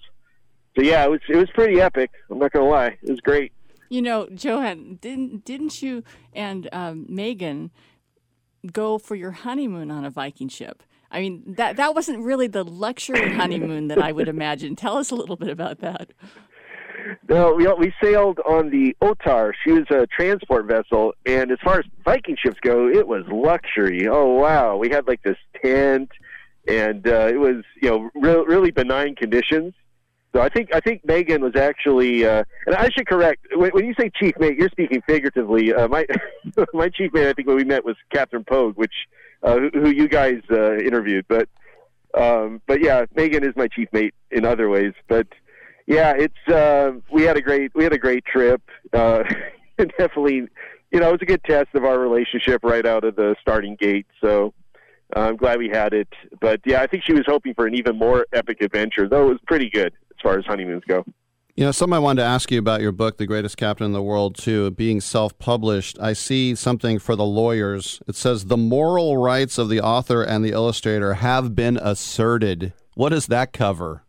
So, yeah, it was it was pretty epic. I'm not going to lie. It was great. You know, Johan, didn't, didn't you and um, Megan go for your honeymoon on a Viking ship? I mean, that, that wasn't really the luxury honeymoon that I would imagine. Tell us a little bit about that. No, we we sailed on the Otar. She was a transport vessel, and as far as Viking ships go, it was luxury. Oh, wow. We had, like, this tent, and uh, it was, you know, re- really benign conditions. So I think I think Megan was actually, uh, and I should correct, when, when you say chief mate, you're speaking figuratively. Uh, my my chief mate, I think, when we met was Catherine Pogue, which uh, who, who you guys uh, interviewed. But, um, but, yeah, Megan is my chief mate in other ways, but... Yeah, it's uh, we had a great we had a great trip. Uh, definitely, you know, it was a good test of our relationship right out of the starting gate. So I'm glad we had it. But, yeah, I think she was hoping for an even more epic adventure, though it was pretty good as far as honeymoons go. You know, something I wanted to ask you about your book, The Greatest Captain in the World, too, being self-published. I see something for the lawyers. It says, the moral rights of the author and the illustrator have been asserted. What does that cover?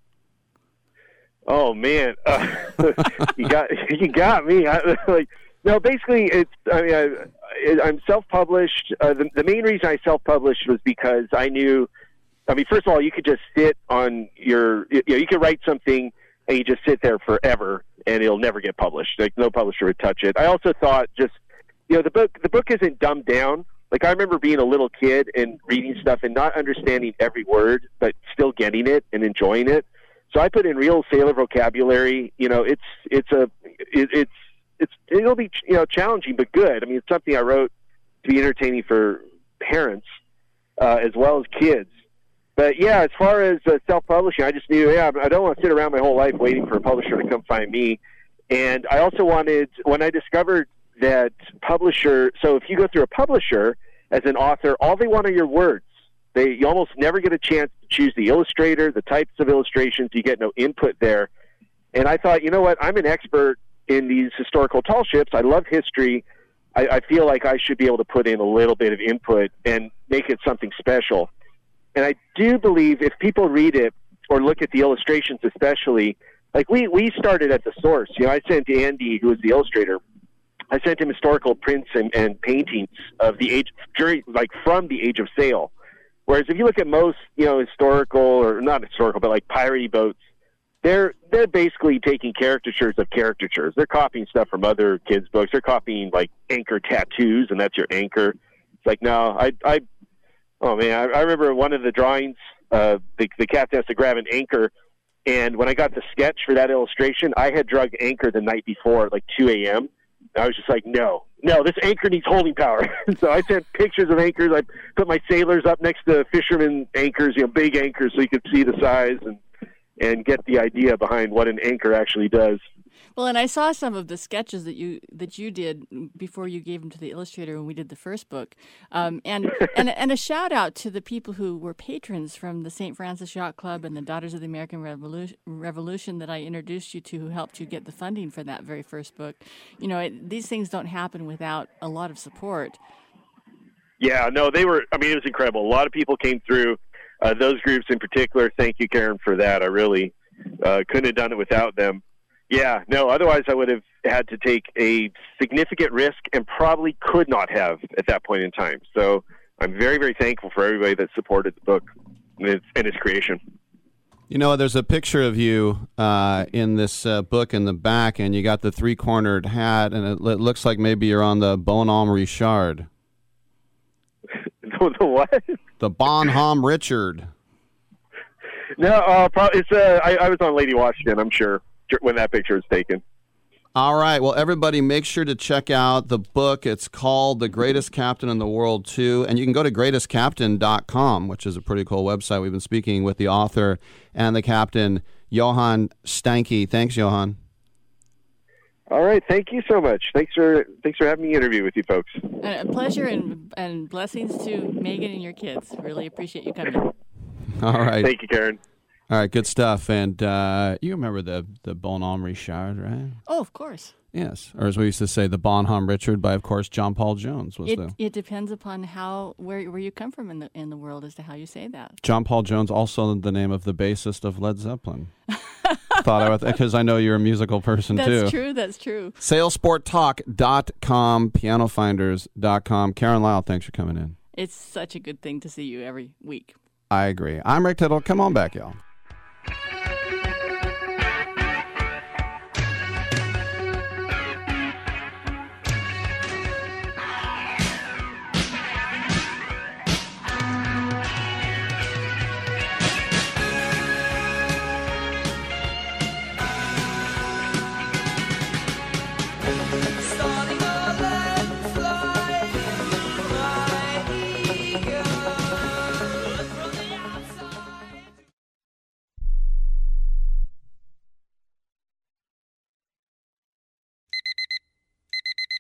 Oh, man. Uh, you got you got me. I, like, no, basically, it's. I mean, I, I'm self-published. Uh, the, the main reason I self-published was because I knew, I mean, first of all, you could just sit on your, you know, you could write something and you just sit there forever and it'll never get published. Like, no publisher would touch it. I also thought just, you know, the book, the book isn't dumbed down. Like, I remember being a little kid and reading stuff and not understanding every word, but still getting it and enjoying it. So I put in real sailor vocabulary. You know, it's, it's a, it, it's, It's it'll be you know challenging but good. I mean, it's something I wrote to be entertaining for parents uh, as well as kids. But yeah, as far as uh, self-publishing, I just knew yeah I don't want to sit around my whole life waiting for a publisher to come find me. And I also wanted when I discovered that publisher. So if you go through a publisher as an author, all they want are your words. They you almost never get a chance to choose the illustrator, the types of illustrations. You get no input there. And I thought, you know what, I'm an expert in these historical tall ships. I love history. I, I feel like I should be able to put in a little bit of input and make it something special. And I do believe if people read it or look at the illustrations especially, like we, we started at the source. You know, I sent Andy, who was the illustrator, I sent him historical prints and, and paintings of the age, like from the Age of Sail. Whereas if you look at most, you know, historical or not historical, but like piratey boats, They're they're basically taking caricatures of caricatures. They're copying stuff from other kids' books. They're copying like anchor tattoos, and that's your anchor. It's like no, I I oh man, I, I remember one of the drawings. Uh, the the captain has to grab an anchor, and when I got the sketch for that illustration, I had drug anchor the night before, like two a.m. I was just like, no, no, this anchor needs holding power. So I sent pictures of anchors. I put my sailors up next to fishermen anchors, you know, big anchors, so you could see the size and. and get the idea behind what an anchor actually does. Well, and I saw some of the sketches that you that you did before you gave them to the illustrator when we did the first book. Um, and, and, and a shout out to the people who were patrons from the Saint Francis Yacht Club and the Daughters of the American Revolution, Revolution that I introduced you to, who helped you get the funding for that very first book. You know, it, these things don't happen without a lot of support. Yeah, no, they were, I mean, it was incredible. A lot of people came through. Uh, those groups in particular, thank you, Karen, for that. I really uh, couldn't have done it without them. Yeah, no, otherwise I would have had to take a significant risk and probably could not have at that point in time. So I'm very, very thankful for everybody that supported the book and its, and its creation. You know, there's a picture of you uh, in this uh, book in the back, and you got the three-cornered hat, and it, it looks like maybe you're on the Bonhomme Richard. The what? The Bonhomme Richard. No, uh, probably it's. Uh, I, I was on Lady Washington, I'm sure, when that picture was taken. All right. Well, everybody, make sure to check out the book. It's called The Greatest Captain in the World two, and you can go to greatest captain dot com, which is a pretty cool website. We've been speaking with the author and the captain, Johann Steinke. Thanks, Johann. All right, thank you so much. Thanks for thanks for having me interview with you folks. Uh, a pleasure and and blessings to Megan and your kids. Really appreciate you coming. All right. Thank you, Karen. All right, good stuff. And uh, you remember the the Bonhomme Richard, right? Oh, of course. Yes, or as we used to say, the Bonhomme Richard by, of course, John Paul Jones. Was it, the... it depends upon how where where you come from in the in the world as to how you say that. John Paul Jones, also the name of the bassist of Led Zeppelin. Thought I was because I know you're a musical person that's too. That's true. That's true. sales sport talk dot com, piano finders dot com. Karen Lyle, thanks for coming in. It's such a good thing to see you every week. I agree. I'm Rick Tittle. Come on back, y'all.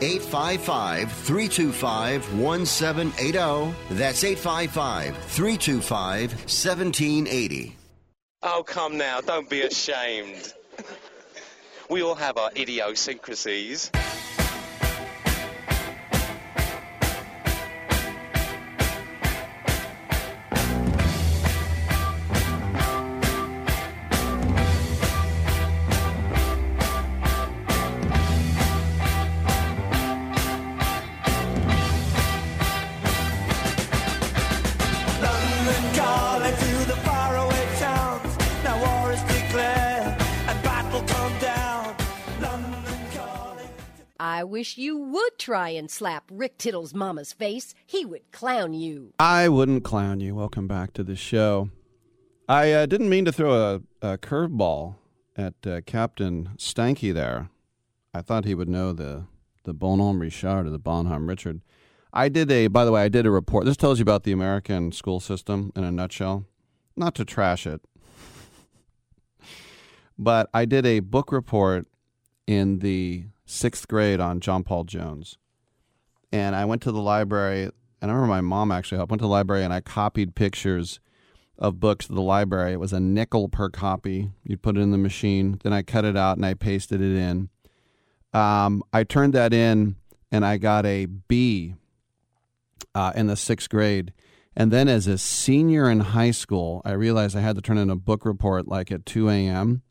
eight five five, three two five, one seven eight zero. That's eight five five, three two five, one seven eight zero. Oh, come now, don't be ashamed. We all have our idiosyncrasies. I wish you would try and slap Rick Tittle's mama's face. He would clown you. I wouldn't clown you. Welcome back to the show. I uh, didn't mean to throw a, a curveball at uh, Captain Stanky there. I thought he would know the, the Bonhomme Richard or the Bonhomme Richard. I did a, by the way, I did a report. This tells you about the American school system in a nutshell. Not to trash it. But I did a book report in the sixth grade on John Paul Jones. And I went to the library, and I remember my mom actually helped. I went to the library, and I copied pictures of books to the library. It was a nickel per copy. You'd put it in the machine. Then I cut it out, and I pasted it in. Um, I turned that in, and I got a B uh, in the sixth grade. And then as a senior in high school, I realized I had to turn in a book report like at two a.m.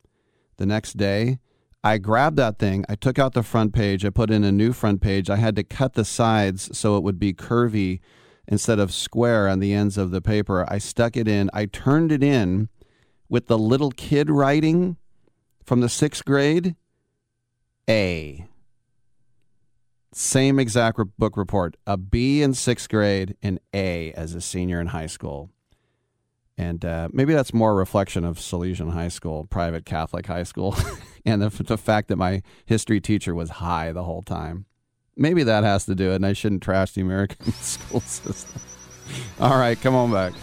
the next day. I grabbed that thing, I took out the front page, I put in a new front page. I had to cut the sides so it would be curvy instead of square on the ends of the paper. I stuck it in, I turned it in with the little kid writing from the sixth grade, A. Same exact book report, a B in sixth grade and A as a senior in high school. And uh, maybe that's more a reflection of Salesian High School, private Catholic high school, and the, the fact that my history teacher was high the whole time. Maybe that has to do it, and I shouldn't trash the American school system. All right, come on back.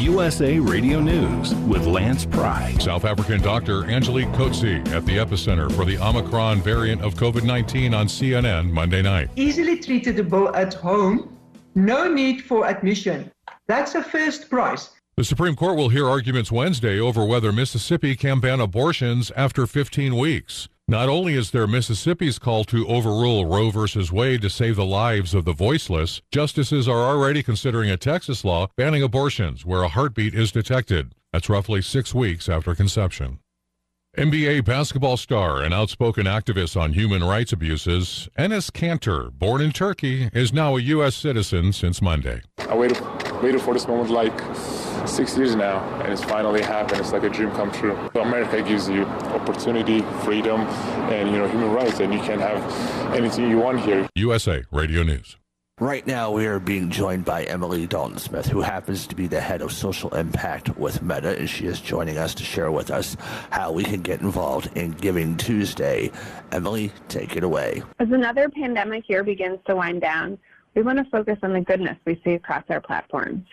U S A Radio News with Lance Pry. South African doctor Angelique Coetzee at the epicenter for the Omicron variant of COVID nineteen on C N N Monday night. Easily treatable at home, no need for admission. That's the first prize. The Supreme Court will hear arguments Wednesday over whether Mississippi can ban abortions after fifteen weeks. Not only is there Mississippi's call to overrule Roe versus Wade to save the lives of the voiceless, justices are already considering a Texas law banning abortions where a heartbeat is detected. That's roughly six weeks after conception. N B A basketball star and outspoken activist on human rights abuses, Enes Kanter, born in Turkey, is now a U S citizen since Monday. I waited, waited for this moment like six years now, and it's finally happened. It's like a dream come true. America gives you opportunity, freedom, and, you know, human rights, and you can have anything you want here. U S A Radio News. Right now, we are being joined by Emily Dalton-Smith, who happens to be the head of social impact with Meta, and she is joining us to share with us how we can get involved in Giving Tuesday. Emily, take it away. As another pandemic year begins to wind down, we want to focus on the goodness we see across our platforms.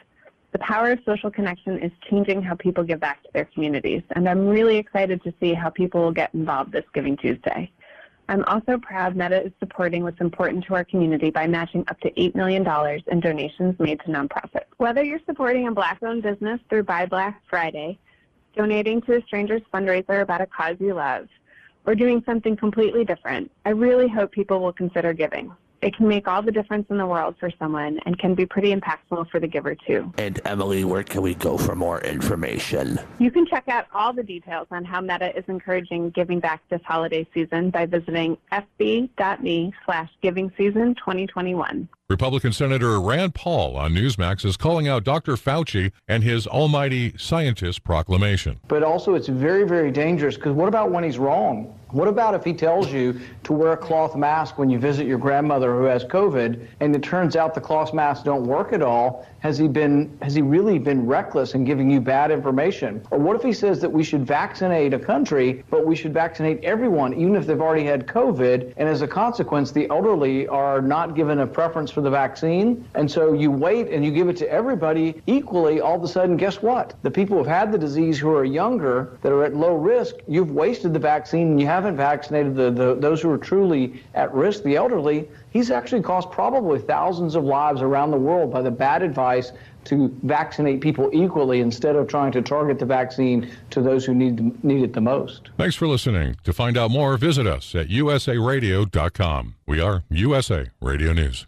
The power of social connection is changing how people give back to their communities, and I'm really excited to see how people will get involved this Giving Tuesday. I'm also proud Meta is supporting what's important to our community by matching up to eight million dollars in donations made to nonprofits. Whether you're supporting a Black-owned business through Buy Black Friday, donating to a stranger's fundraiser about a cause you love, or doing something completely different, I really hope people will consider giving. It can make all the difference in the world for someone and can be pretty impactful for the giver, too. And, Emily, where can we go for more information? You can check out all the details on how Meta is encouraging giving back this holiday season by visiting fb.me slash giving season 2021. Republican Senator Rand Paul on Newsmax is calling out Doctor Fauci and his almighty scientist proclamation. But also it's very, very dangerous, because what about when he's wrong? What about if he tells you to wear a cloth mask when you visit your grandmother who has COVID, and it turns out the cloth masks don't work at all? Has he been, has he really been reckless in giving you bad information? Or what if he says that we should vaccinate a country, but we should vaccinate everyone, even if they've already had COVID, and as a consequence, the elderly are not given a preference for the vaccine, and so you wait and you give it to everybody equally. All of a sudden, guess what? The people who've had the disease who are younger, that are at low risk, you've wasted the vaccine and you haven't vaccinated the, the those who are truly at risk, the elderly. He's actually cost probably thousands of lives around the world by the bad advice to vaccinate people equally instead of trying to target the vaccine to those who need, need it the most. Thanks for listening. To find out more, visit us at U S A radio dot com. We are U S A Radio News.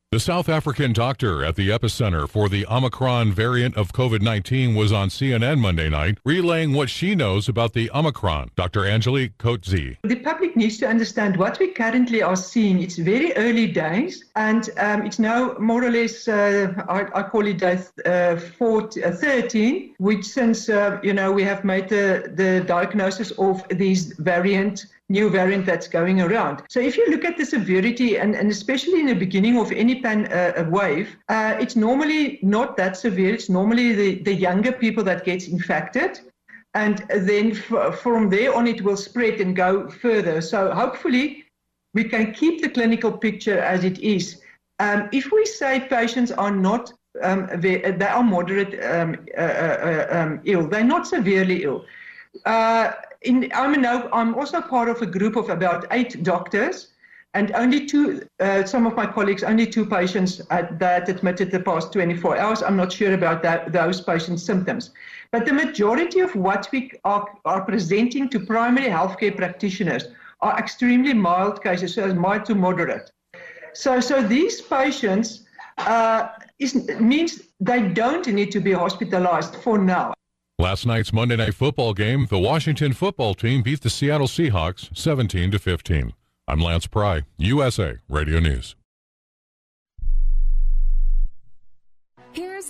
The South African doctor at the epicenter for the Omicron variant of COVID nineteen was on C N N Monday night, relaying what she knows about the Omicron. Doctor Angelique Coetzee. The public needs to understand what we currently are seeing. It's very early days, and um, it's now more or less, uh, I, I call it day uh, fourteen, uh, thirteen, which since, uh, you know, we have made the, the diagnosis of these variant, new variant that's going around. So if you look at the severity, and, and especially in the beginning of any Pan, uh, wave, uh, it's normally not that severe. It's normally the, the younger people that gets infected. And then f- from there on, it will spread and go further. So hopefully we can keep the clinical picture as it is. Um, if we say patients are not, um, they, they are moderate um, uh, uh, um, ill, they're not severely ill. Uh, in, I'm, an, I'm also part of a group of about eight doctors, and only two, uh, some of my colleagues, only two patients at, that admitted the past twenty-four hours. I'm not sure about that, those patients' symptoms. But the majority of what we are, are presenting to primary healthcare practitioners are extremely mild cases, so mild to moderate. So, so these patients uh, is, means they don't need to be hospitalized for now. Last night's Monday Night Football game, the Washington football team beat the Seattle Seahawks seventeen to fifteen. I'm Lance Pry, U S A Radio News. Here's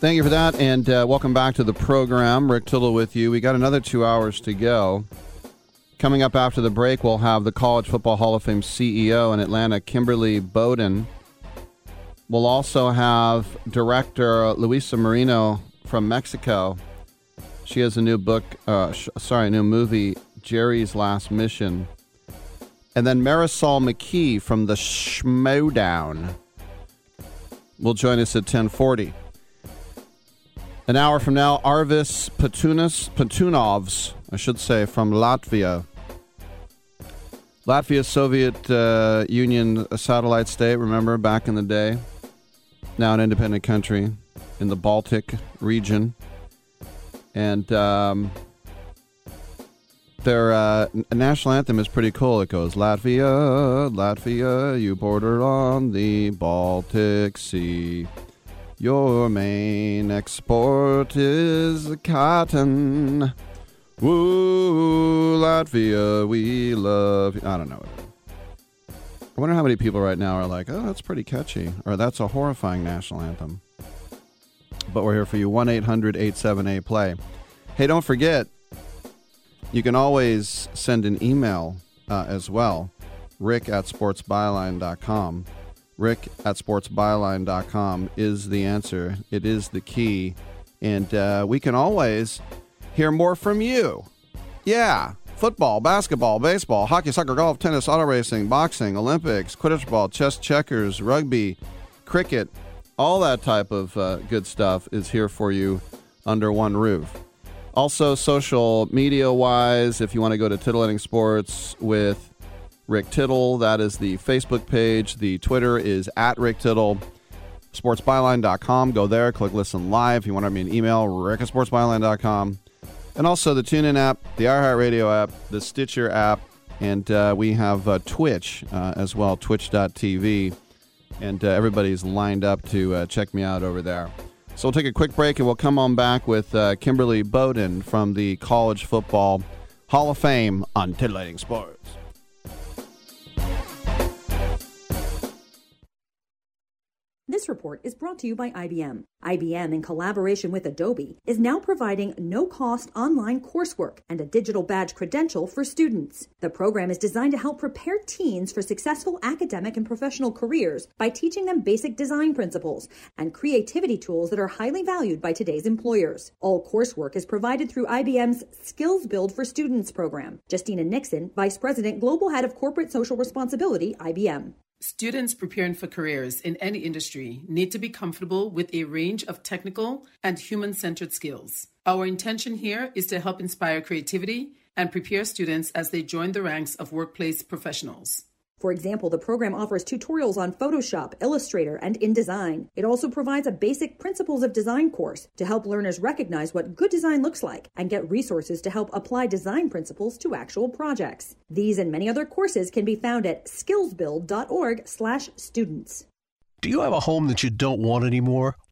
Thank you for that, and uh, welcome back to the program. Rick Tittle with you. We got another two hours to go. Coming up after the break, we'll have the College Football Hall of Fame C E O in Atlanta, Kimberly Bowden. We'll also have director Luisa Marino from Mexico. She has a new book, uh, sh- sorry, a new movie, Jerry's Last Mission. And then Marisol McKee from the Schmodown will join us at ten forty. An hour from now, Arvis Petunas, Petunovs, I should say, from Latvia. Latvia, Soviet uh, Union satellite state, remember, back in the day. Now an independent country in the Baltic region. And um, their uh, national anthem is pretty cool. It goes, Latvia, Latvia, you border on the Baltic Sea. Your main export is cotton. Woo, Latvia, we love you. I don't know. I wonder how many people right now are like, oh, that's pretty catchy, or that's a horrifying national anthem. But we're here for you, one eight hundred, eight seven eight, play. Hey, don't forget, you can always send an email uh, as well, rick at sportsbyline dot com. Rick at sportsbyline dot com is the answer. It is the key. And uh, we can always hear more from you. Yeah. Football, basketball, baseball, hockey, soccer, golf, tennis, auto racing, boxing, Olympics, Quidditch ball, chess, checkers, rugby, cricket, all that type of uh, good stuff is here for you under one roof. Also, social media-wise, if you want to go to Titillating Sports with Rick Tittle, that is the Facebook page. The Twitter is at Rick Tittle. sports byline dot com, go there, click listen live. If you want to send me an email, rick at sportsbyline dot com. And also the TuneIn app, the iHeartRadio app, the Stitcher app, and uh, we have uh, Twitch uh, as well, twitch dot t v. And uh, everybody's lined up to uh, check me out over there. So we'll take a quick break and we'll come on back with uh, Kimberly Bowden from the College Football Hall of Fame on Titillating Sports. This report is brought to you by I B M. I B M, in collaboration with Adobe, is now providing no-cost online coursework and a digital badge credential for students. The program is designed to help prepare teens for successful academic and professional careers by teaching them basic design principles and creativity tools that are highly valued by today's employers. All coursework is provided through I B M's Skills Build for Students program. Justina Nixon, Vice President, Global Head of Corporate Social Responsibility, I B M. Students preparing for careers in any industry need to be comfortable with a range of technical and human-centered skills. Our intention here is to help inspire creativity and prepare students as they join the ranks of workplace professionals. For example, the program offers tutorials on Photoshop, Illustrator, and InDesign. It also provides a basic principles of design course to help learners recognize what good design looks like and get resources to help apply design principles to actual projects. These and many other courses can be found at skills build dot org slash students. Do you have a home that you don't want anymore?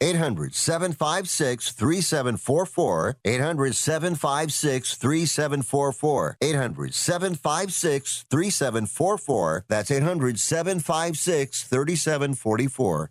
eight hundred seven five six three seven four four, eight hundred seven five six three seven four four, eight hundred seven five six three seven four four, that's eight hundred seven five six three seven four four.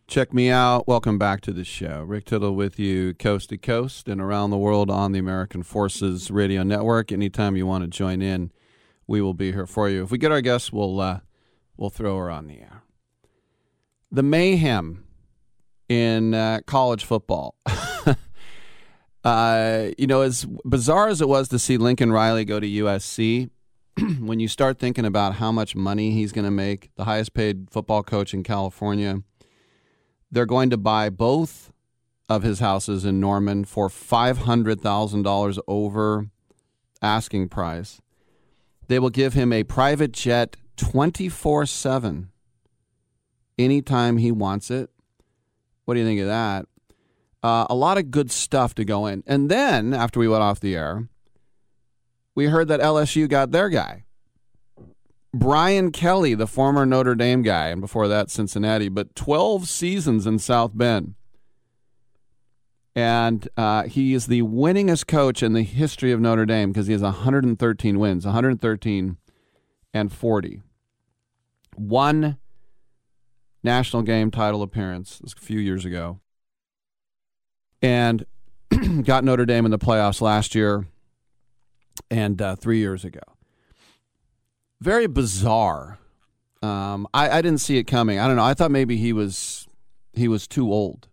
Check me out. Welcome back to the show. Rick Tittle with you coast to coast and around the world on the American Forces Radio Network. Anytime you want to join in, we will be here for you. If we get our guest, we'll, uh, we'll throw her on the air. The mayhem in uh, college football. uh, you know, as bizarre as it was to see Lincoln Riley go to U S C, when you start thinking about how much money he's going to make, the highest paid football coach in California, they're going to buy both of his houses in Norman for five hundred thousand dollars over asking price. They will give him a private jet twenty-four seven anytime he wants it. What do you think of that? Uh, a lot of good stuff to go in. And then, after we went off the air, we heard that L S U got their guy. Brian Kelly, the former Notre Dame guy, and before that Cincinnati, but twelve seasons in South Bend. And uh, he is the winningest coach in the history of Notre Dame because he has one hundred thirteen wins, one hundred thirteen and forty. One national game title appearance. This was a few years ago. And got Notre Dame in the playoffs last year and uh, three years ago. Very bizarre. Um, I, I didn't see it coming. I don't know. I thought maybe he was he was too old.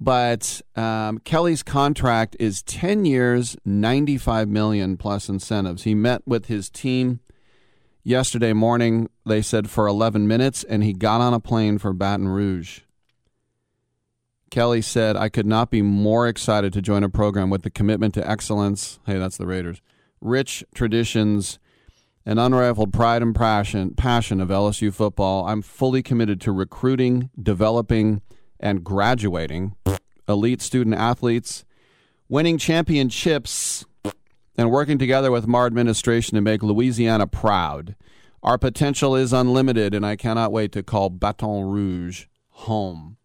But um, Kelly's contract is ten years, ninety-five million dollars plus incentives. He met with his team yesterday morning, they said, for eleven minutes, and he got on a plane for Baton Rouge. Kelly said, I could not be more excited to join a program with the commitment to excellence. Hey, that's the Raiders. Rich traditions and unrivaled pride and passion, passion of L S U football. I'm fully committed to recruiting, developing, and graduating elite student athletes, winning championships, and working together with my administration to make Louisiana proud. Our potential is unlimited, and I cannot wait to call Baton Rouge home.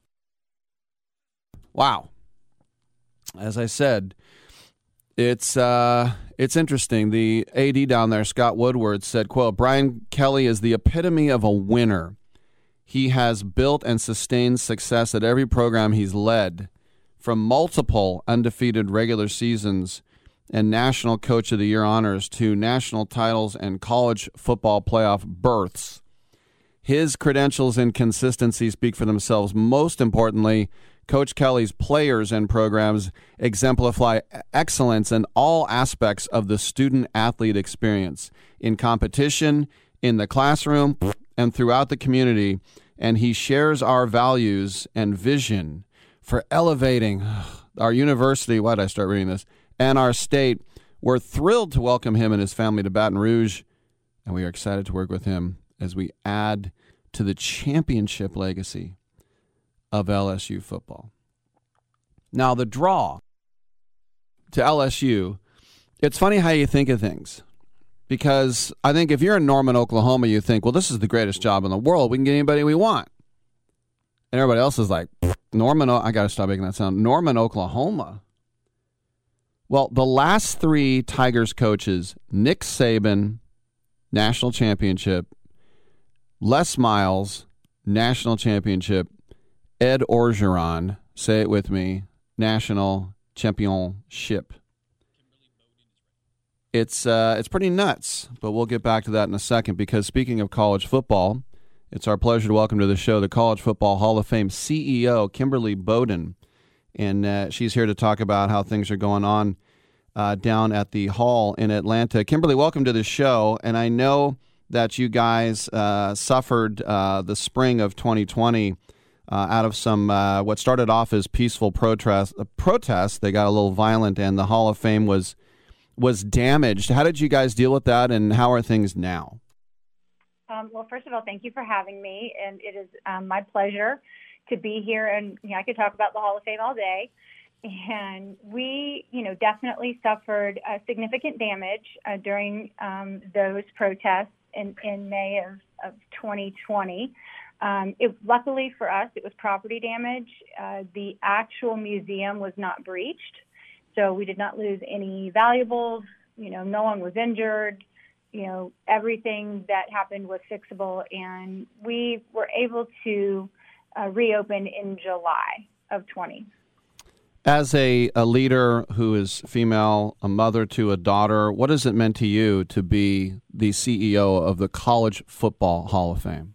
Wow. As I said, it's uh, it's interesting. The A D down there, Scott Woodward, said, quote, Brian Kelly is the epitome of a winner. He has built and sustained success at every program he's led, from multiple undefeated regular seasons and National Coach of the Year honors to national titles and college football playoff berths. His credentials and consistency speak for themselves. Most importantly, Coach Kelly's players and programs exemplify excellence in all aspects of the student-athlete experience, in competition, in the classroom, and throughout the community, and he shares our values and vision for elevating our university. Why did I start reading this? And our state. We're thrilled to welcome him and his family to Baton Rouge, and we are excited to work with him as we add to the championship legacy of L S U football. Now, the draw to L S U, it's funny how you think of things. Because I think if you're in Norman, Oklahoma, you think, well, this is the greatest job in the world. We can get anybody we want. And everybody else is like, Norman, o- I got to stop making that sound. Norman, Oklahoma. Well, the last three Tigers coaches, Nick Saban, national championship, Les Miles, national championship, Ed Orgeron, say it with me, national championship. It's uh, it's pretty nuts, but we'll get back to that in a second, because speaking of college football, it's our pleasure to welcome to the show the College Football Hall of Fame C E O, Kimberly Bowden, and uh, she's here to talk about how things are going on uh, down at the Hall in Atlanta. Kimberly, welcome to the show, and I know that you guys uh, suffered uh, the spring of twenty twenty uh, out of some uh, what started off as peaceful protest, uh, protests. They got a little violent, and the Hall of Fame was was damaged. How did you guys deal with that, and how are things now? Um, well, first of all, thank you for having me, and it is um, my pleasure to be here. And you know, I could talk about the Hall of Fame all day. And we, you know, definitely suffered uh, significant damage uh, during um, those protests in, in May of, of twenty twenty. Um, it, luckily for us, it was property damage. Uh, the actual museum was not breached. So we did not lose any valuables. You know, no one was injured. You know, everything that happened was fixable, and we were able to uh, reopen in July of twenty. As a, a leader who is female, a mother to a daughter, what has it meant to you to be the C E O of the College Football Hall of Fame?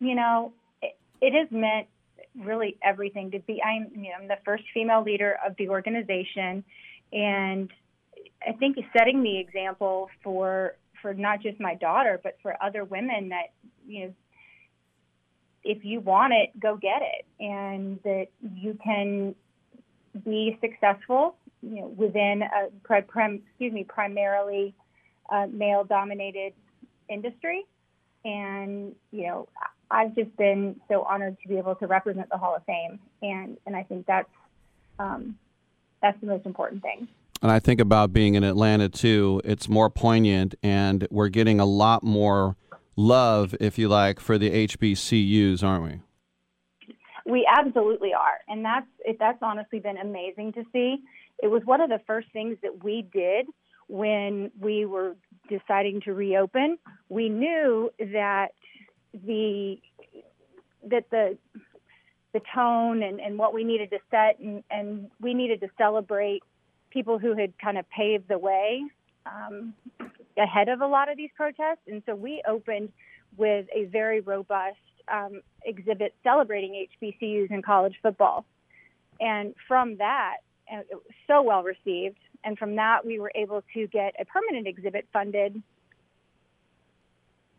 You know, it, it has meant really everything to be. I'm, you know, I'm the first female leader of the organization, and I think setting the example for for not just my daughter, but for other women that, you know, if you want it, go get it, and that you can be successful, you know, within a prim, excuse me primarily uh, male-dominated industry, and you know. I've just been so honored to be able to represent the Hall of Fame, and, and I think that's um, that's the most important thing. And I think about being in Atlanta, too. It's more poignant, and we're getting a lot more love, if you like, for the H B C Us, aren't we? We absolutely are, and that's that's honestly been amazing to see. It was one of the first things that we did when we were deciding to reopen. We knew that the that the the tone and, and what we needed to set, and, and we needed to celebrate people who had kind of paved the way um, ahead of a lot of these protests. And so we opened with a very robust um, exhibit celebrating H B C Us in college football. And from that, and it was so well received, and from that we were able to get a permanent exhibit funded,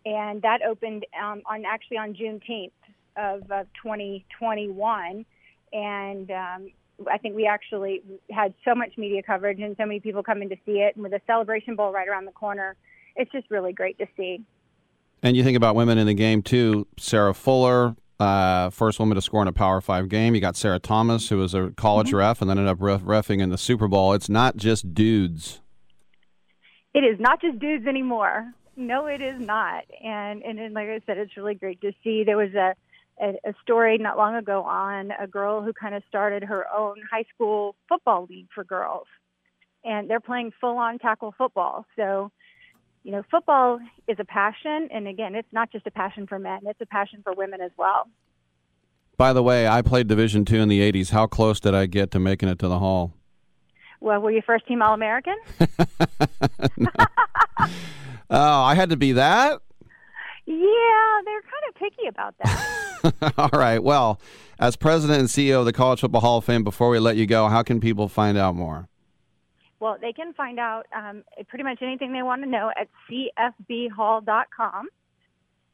and that opened um, on actually on Juneteenth of, of twenty twenty-one, and um, I think we actually had so much media coverage and so many people coming to see it, and with a Celebration Bowl right around the corner, it's just really great to see. And you think about women in the game too. Sarah Fuller, uh, first woman to score in a Power Five game. You got Sarah Thomas, who was a college mm-hmm. ref and ended up ref- reffing in the Super Bowl. It's not just dudes. It is not just dudes anymore. No, it is not. And and, and like I said, it's really great to see. There was a, a, a story not long ago on a girl who kind of started her own high school football league for girls, and they're playing full-on tackle football. So, you know, football is a passion, and again, it's not just a passion for men, it's a passion for women as well. By the way, I played Division two in the eighties. How close did I get to making it to the Hall? Well, were you first team All-American? No. Oh, I had to be that? Yeah, they're kind of picky about that. All right, well, as president and C E O of the College Football Hall of Fame, before we let you go, how can people find out more? Well, they can find out um, pretty much anything they want to know at C F B hall dot com.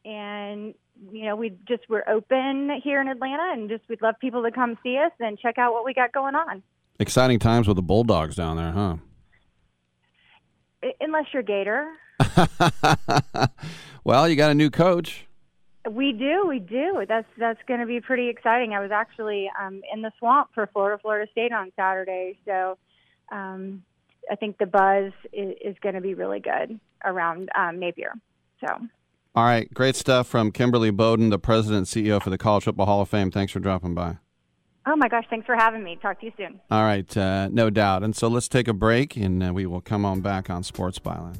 And, you know, we just, we're open here in Atlanta, and just we'd love people to come see us and check out what we got going on. Exciting times with the Bulldogs down there, huh? Unless you're Gator. Well, you got a new coach. We do, we do. That's that's going to be pretty exciting. I was actually um, in the swamp for Florida, Florida State on Saturday, so... Um, I think the buzz is, is going to be really good around um, Napier. So, all right, great stuff from Kimberly Bowden, the president and C E O for the College Football Hall of Fame. Thanks for dropping by. Oh, my gosh, thanks for having me. Talk to you soon. All right, uh, no doubt. And so let's take a break, and uh, we will come on back on Sports Byline.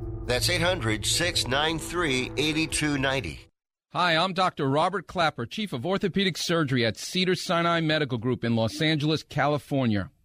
That's eight hundred six nine three eight two nine zero. Hi, I'm Doctor Robert Clapper, Chief of Orthopedic Surgery at Cedars-Sinai Medical Group in Los Angeles, California.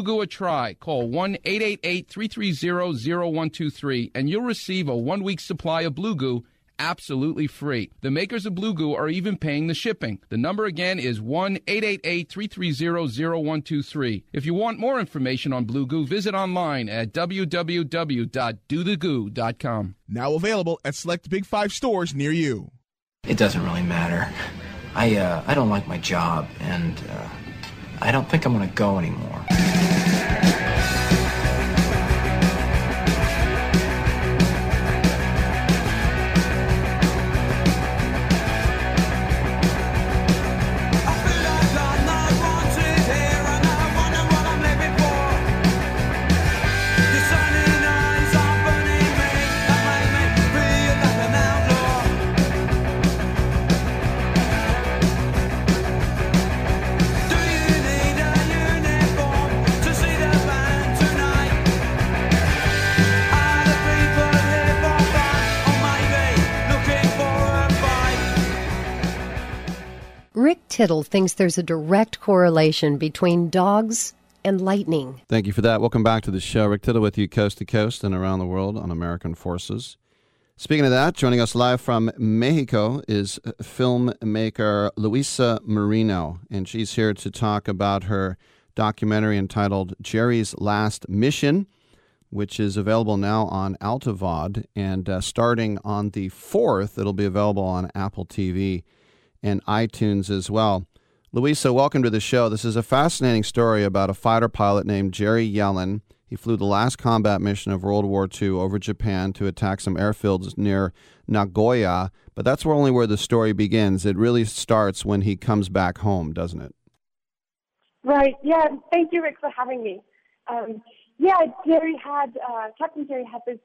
Goo a try. Call one eight eight eight, three three zero, zero one two three and you'll receive a one-week supply of Blue Goo absolutely free. The makers of Blue Goo are even paying the shipping. The number again is one eight eight eight, three three zero, zero one two three. If you want more information on Blue Goo, visit online at w w w dot do the goo dot com. Now available at select Big Five stores near you. It doesn't really matter. I, uh, I don't like my job, and uh, I don't think I'm going to go anymore. Rick Tittle thinks there's a direct correlation between dogs and lightning. Thank you for that. Welcome back to the show. Rick Tittle with you coast to coast and around the world on American Forces. Speaking of that, joining us live from Mexico is filmmaker Luisa Moreno, and she's here to talk about her documentary entitled Jerry's Last Mission, which is available now on Altavod, and uh, starting on the fourth, it'll be available on Apple T V and iTunes as well. Luisa, welcome to the show. This is a fascinating story about a fighter pilot named Jerry Yellen. He flew the last combat mission of World War Two over Japan to attack some airfields near Nagoya, but that's only where the story begins. It really starts when he comes back home, doesn't it? Right, yeah. Thank you, Rick, for having me. Um, yeah, Jerry had, uh, Captain Jerry had this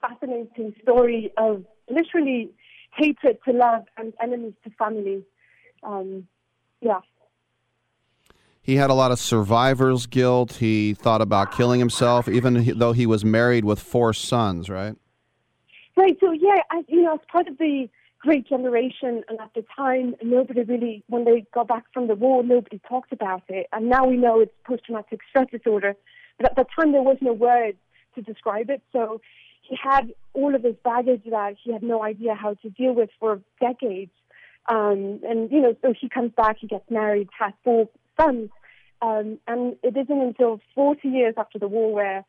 fascinating story of literally hatred to love and enemies to family. Um, yeah. He had a lot of survivor's guilt. He thought about killing himself, even though he was married with four sons, right? Right. So, yeah, as, you know, as part of the Great Generation, and at the time, nobody really, when they got back from the war, nobody talked about it. And now we know it's post-traumatic stress disorder. But at the time, there was no word to describe it. So he had all of this baggage that he had no idea how to deal with for decades. Um, and, you know, so he comes back, he gets married, has four sons. Um, and it isn't until forty years after the war where,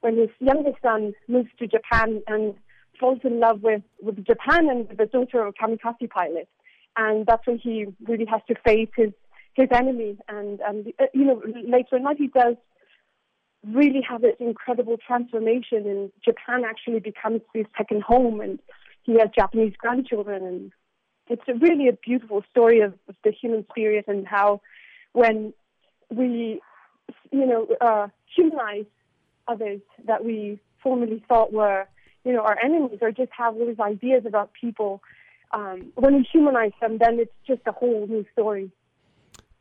when his youngest son moves to Japan and falls in love with, with Japan and the daughter of a kamikaze pilot. And that's when he really has to face his, his enemy. And, um, you know, later in life he does really have this incredible transformation, and Japan actually becomes his second home, and he has Japanese grandchildren, and it's a really a beautiful story of, of the human spirit and how when we, you know, uh, humanize others that we formerly thought were, you know, our enemies, or just have those ideas about people, um, when we humanize them, then it's just a whole new story.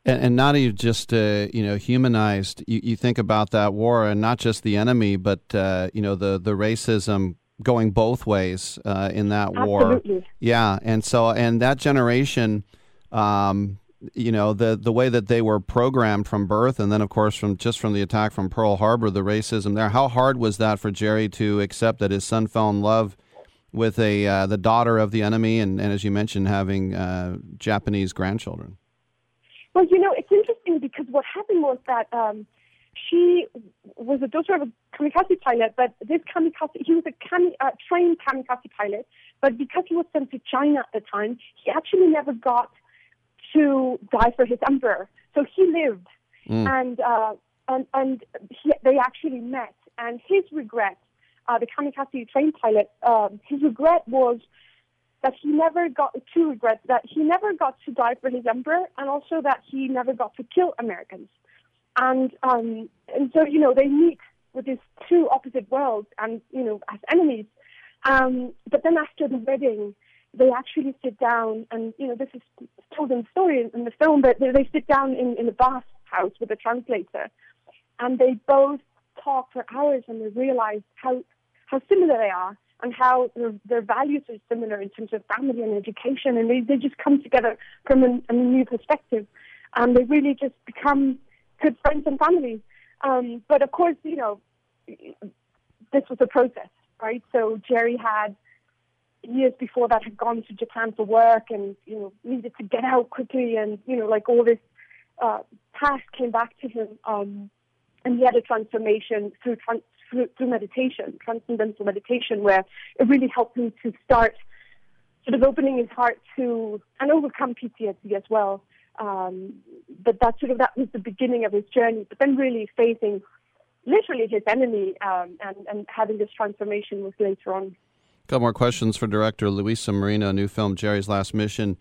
And, and not even just, uh, you know, humanized, you, you think about that war and not just the enemy, but, uh, you know, the, the racism going both ways uh, in that Absolutely. war. Yeah. And so, and that generation, um, you know, the, the way that they were programmed from birth, and then, of course, from just from the attack from Pearl Harbor, the racism there. How hard was that for Jerry to accept that his son fell in love with a uh, the daughter of the enemy and, and as you mentioned, having uh, Japanese grandchildren? Well, you know, it's interesting because what happened was that um, she was the daughter of a kamikaze pilot, but this kamikaze, he was a kami, uh, trained kamikaze pilot, but because he was sent to China at the time, he actually never got to die for his emperor. So he lived, mm. and uh, and and he, they actually met. And his regret, uh, the kamikaze trained pilot, um, his regret was that he never got to regret, that he never got to die for his emperor, and also that he never got to kill Americans. And um, and so, you know, they meet with these two opposite worlds and, you know, as enemies. Um, but then after the wedding, they actually sit down and, you know, this is told in the story in the film, but they, they sit down in, in a bath house with a translator. And they both talk for hours and they realize how, how similar they are and how their, their values are similar in terms of family and education. And they, they just come together from an, a new perspective. And they really just become good friends and family. Um, but of course, you know, this was a process, right? So Jerry had, years before that, had gone to Japan for work and, you know, needed to get out quickly. And, you know, like all this uh, past came back to him. Um, and he had a transformation through, trans- through through meditation, transcendental meditation, where it really helped him to start sort of opening his heart to, and overcome P T S D as well. Um, but that sort of, that was the beginning of his journey. But then really facing literally his enemy um, and, and having this transformation was later on. A couple more questions for director Luisa Marino, new film, Jerry's Last Mission.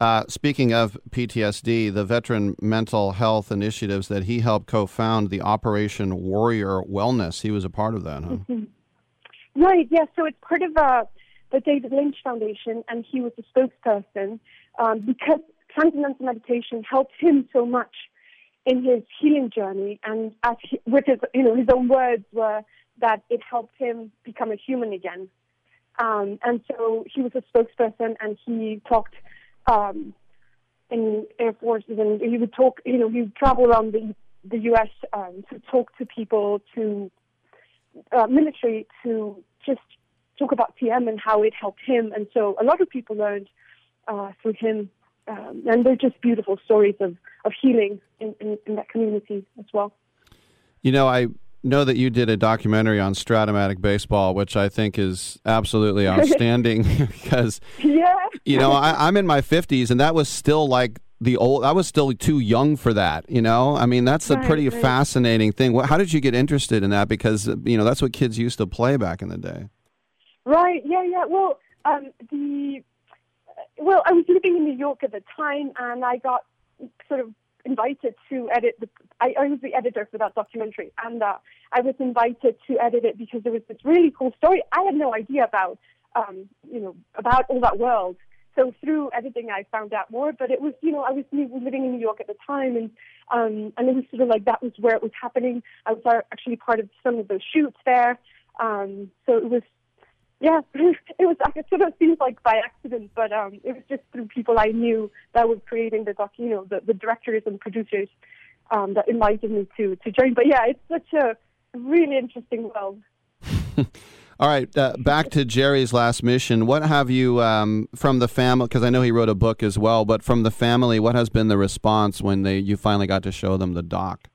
Uh, speaking of P T S D, the veteran mental health initiatives that he helped co-found, the Operation Warrior Wellness, he was a part of that, huh? Mm-hmm. Right, yeah, so it's part of uh, the David Lynch Foundation, and he was the spokesperson um, because transcendental meditation helped him so much in his healing journey, and as he, with his, you know, his own words were that it helped him become a human again. Um, and so he was a spokesperson, and he talked um, in air forces, and he would talk, you know, he would travel around the, the U S Um, to talk to people, to uh, military, to just talk about T M and how it helped him. And so a lot of people learned uh, through him. Um, and they're just beautiful stories of, of healing in, in, in that community as well. You know, I know that you did a documentary on Stratomatic Baseball, which I think is absolutely outstanding because, yeah. you know, I, I'm in my fifties and that was still like the old, I was still too young for that, you know? I mean, that's right, a pretty right. fascinating thing. How did you get interested in that? Because, you know, that's what kids used to play back in the day. Right, yeah, yeah. Well, um, the... Well, I was living in New York at the time, and I got sort of invited to edit. The, I, I was the editor for that documentary, and uh, I was invited to edit it because there was this really cool story I had no idea about, um, you know, about all that world. So through editing, I found out more. But it was, you know, I was living in New York at the time, and um, and it was sort of like that was where it was happening. I was actually part of some of those shoots there, um, so it was. Yeah, it was. It sort of seems like by accident, but um, it was just through people I knew that were creating the doc. You know, the, the directors and producers um, that invited me to to join. But yeah, it's such a really interesting world. All right, uh, back to Jerry's Last Mission. What have you um, from the family? Because I know he wrote a book as well. But from the family, what has been the response when they you finally got to show them the doc?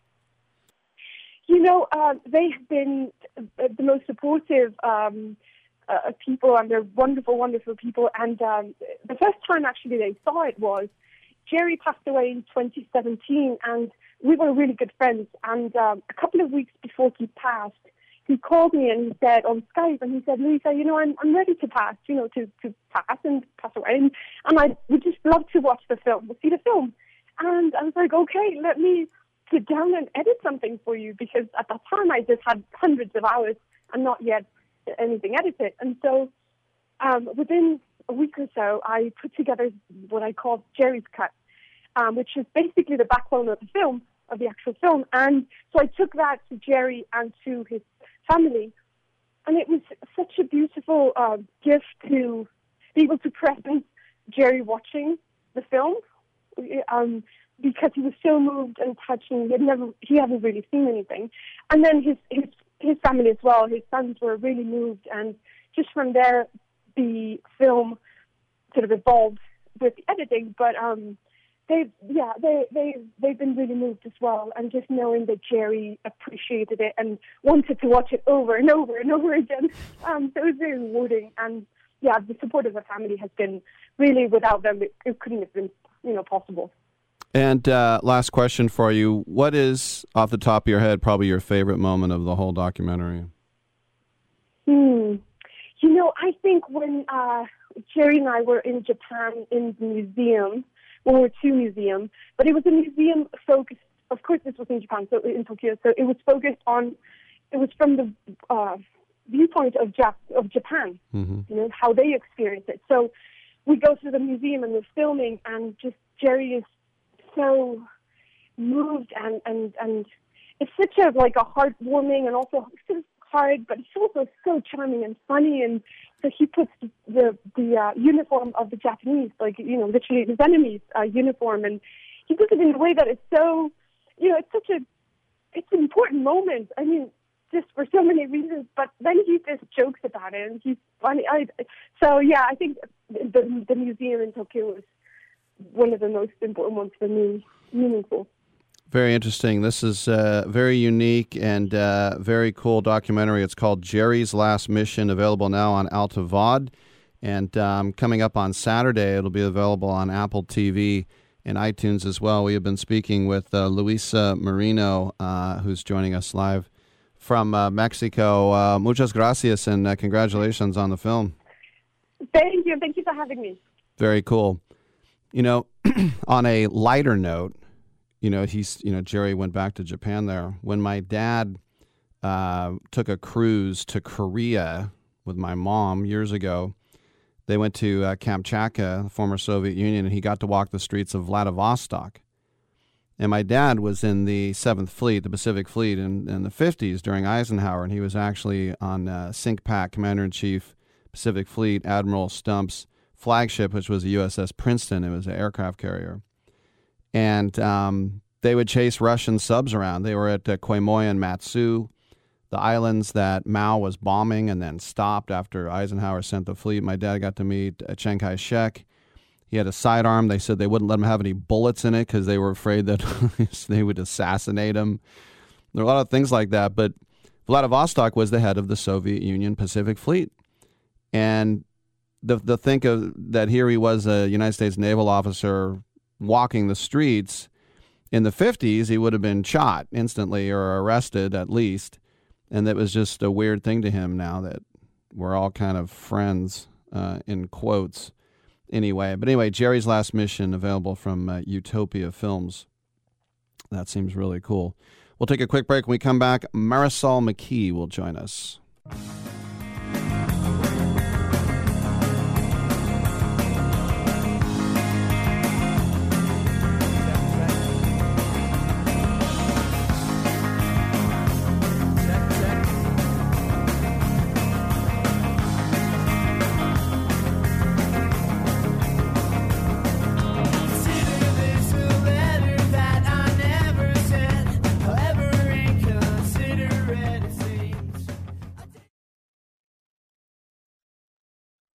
You know, uh, they have been the most supportive. Um, Uh, people, and they're wonderful, wonderful people. And um, the first time actually they saw it was Jerry passed away in twenty seventeen, and we were really good friends. And um, a couple of weeks before he passed, he called me and he said on Skype, and he said, "Luisa, you know, I'm I'm ready to pass, you know, to, to pass and pass away, and, and I would just love to watch the film, we'll see the film." And I was like, "Okay, let me sit down and edit something for you," because at that time I just had hundreds of hours and not yet anything edited. And so um, within a week or so, I put together what I call Jerry's Cut, um, which is basically the backbone of the film, of the actual film. And so I took that to Jerry and to his family. And it was such a beautiful uh, gift to be able to present Jerry watching the film um, because he was so moved and touched, and he had never, he hadn't really seen anything. And then his, his His family as well, his sons were really moved, and just from there, the film sort of evolved with the editing. But um, they've, yeah, they, they, they've been really moved as well, and just knowing that Jerry appreciated it and wanted to watch it over and over and over again, um, so it was very rewarding. And yeah, the support of the family has been really, without them, it, it couldn't have been, you know, possible. And uh, last question for you. What is, off the top of your head, probably your favorite moment of the whole documentary? Hmm. You know, I think when uh, Jerry and I were in Japan in the museum, World War Two Museum, but it was a museum focused of course this was in Japan, so in Tokyo, so it was focused on, it was from the uh, viewpoint of, Jap- of Japan, mm-hmm. you know, how they experience it. So we go to the museum and we're filming, and just Jerry is so moved, and, and, and it's such a, like, a heartwarming and also sort of hard, but it's also so charming and funny, and so he puts the the uh, uniform of the Japanese, like, you know, literally his enemy's uh, uniform, and he does it in a way that it's so, you know, it's such a, it's an important moment, I mean, just for so many reasons, but then he just jokes about it, and he's funny. I, so, yeah, I think the, the museum in Tokyo was one of the most important ones for me, meaningful. Very interesting. This is uh, very unique and uh, very cool documentary. It's called Jerry's Last Mission, available now on AltaVod. And um, coming up on Saturday, it'll be available on Apple T V and iTunes as well. We have been speaking with uh, Luisa Marino, uh, who's joining us live from uh, Mexico. Uh, muchas gracias and uh, congratulations on the film. Thank you. Thank you for having me. Very cool. You know, on a lighter note, You know, he's, you know, Jerry went back to Japan there. When my dad uh, took a cruise to Korea with my mom years ago, they went to uh, Kamchatka, the former Soviet Union, and he got to walk the streets of Vladivostok. And my dad was in the seventh Fleet, the Pacific Fleet, in, in the fifties during Eisenhower, and he was actually on uh, SINCPAC, Commander-in-Chief, Pacific Fleet, Admiral Stump's flagship, which was the U S S Princeton. It was an aircraft carrier. And um, they would chase Russian subs around. They were at uh, Quemoy and Matsu, the islands that Mao was bombing and then stopped after Eisenhower sent the fleet. My dad got to meet uh, Chiang Kai-shek. He had a sidearm. They said they wouldn't let him have any bullets in it because they were afraid that they would assassinate him. There were a lot of things like that. But Vladivostok was the head of the Soviet Union Pacific Fleet. And the, the think of that here he was a United States naval officer walking the streets in the fifties, he would have been shot instantly or arrested at least. And that was just a weird thing to him now that we're all kind of friends, uh, in quotes anyway. But anyway, Jerry's Last Mission, available from uh, Utopia Films. That seems really cool. We'll take a quick break. When we come back, Marisol McKee will join us.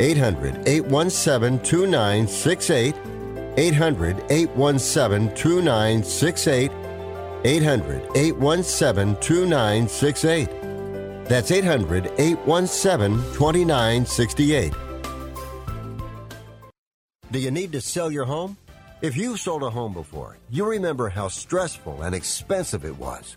eight hundred, eight one seven, two nine six eight. eight hundred, eight one seven, two nine six eight, eight hundred, eight one seven, two nine six eight. That's eight hundred, eight one seven, two nine six eight. Do you need to sell your home? If you've sold a home before, you remember how stressful and expensive it was.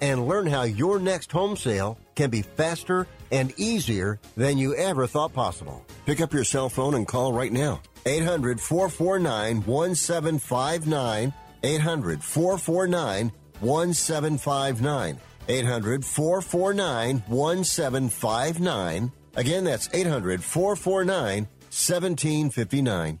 and learn how your next home sale can be faster and easier than you ever thought possible. Pick up your cell phone and call right now. eight hundred, four four nine, one seven five nine. eight hundred, four four nine, one seven five nine. eight hundred, four four nine, one seven five nine. Again, that's eight hundred, four four nine, one seven five nine.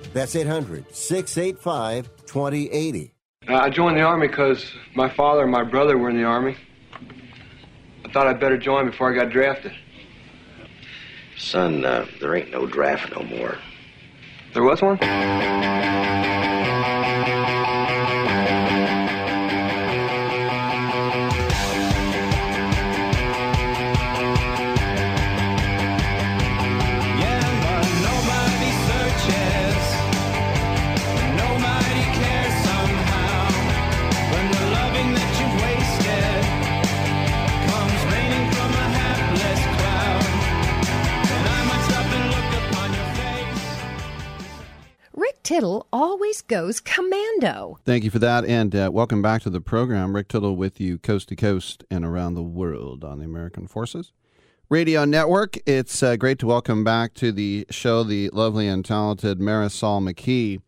That's eight hundred, six eight five, two zero eight zero. I joined the Army because my father and my brother were in the Army. I thought I'd better join before I got drafted. Son, uh, there ain't no draft no more. There was one? Tittle always goes commando. Thank you for that, and uh, welcome back to the program. Rick Tittle with you coast to coast and around the world on the American Forces Radio Network. It's uh, great to welcome back to the show the lovely and talented Marisol McKee,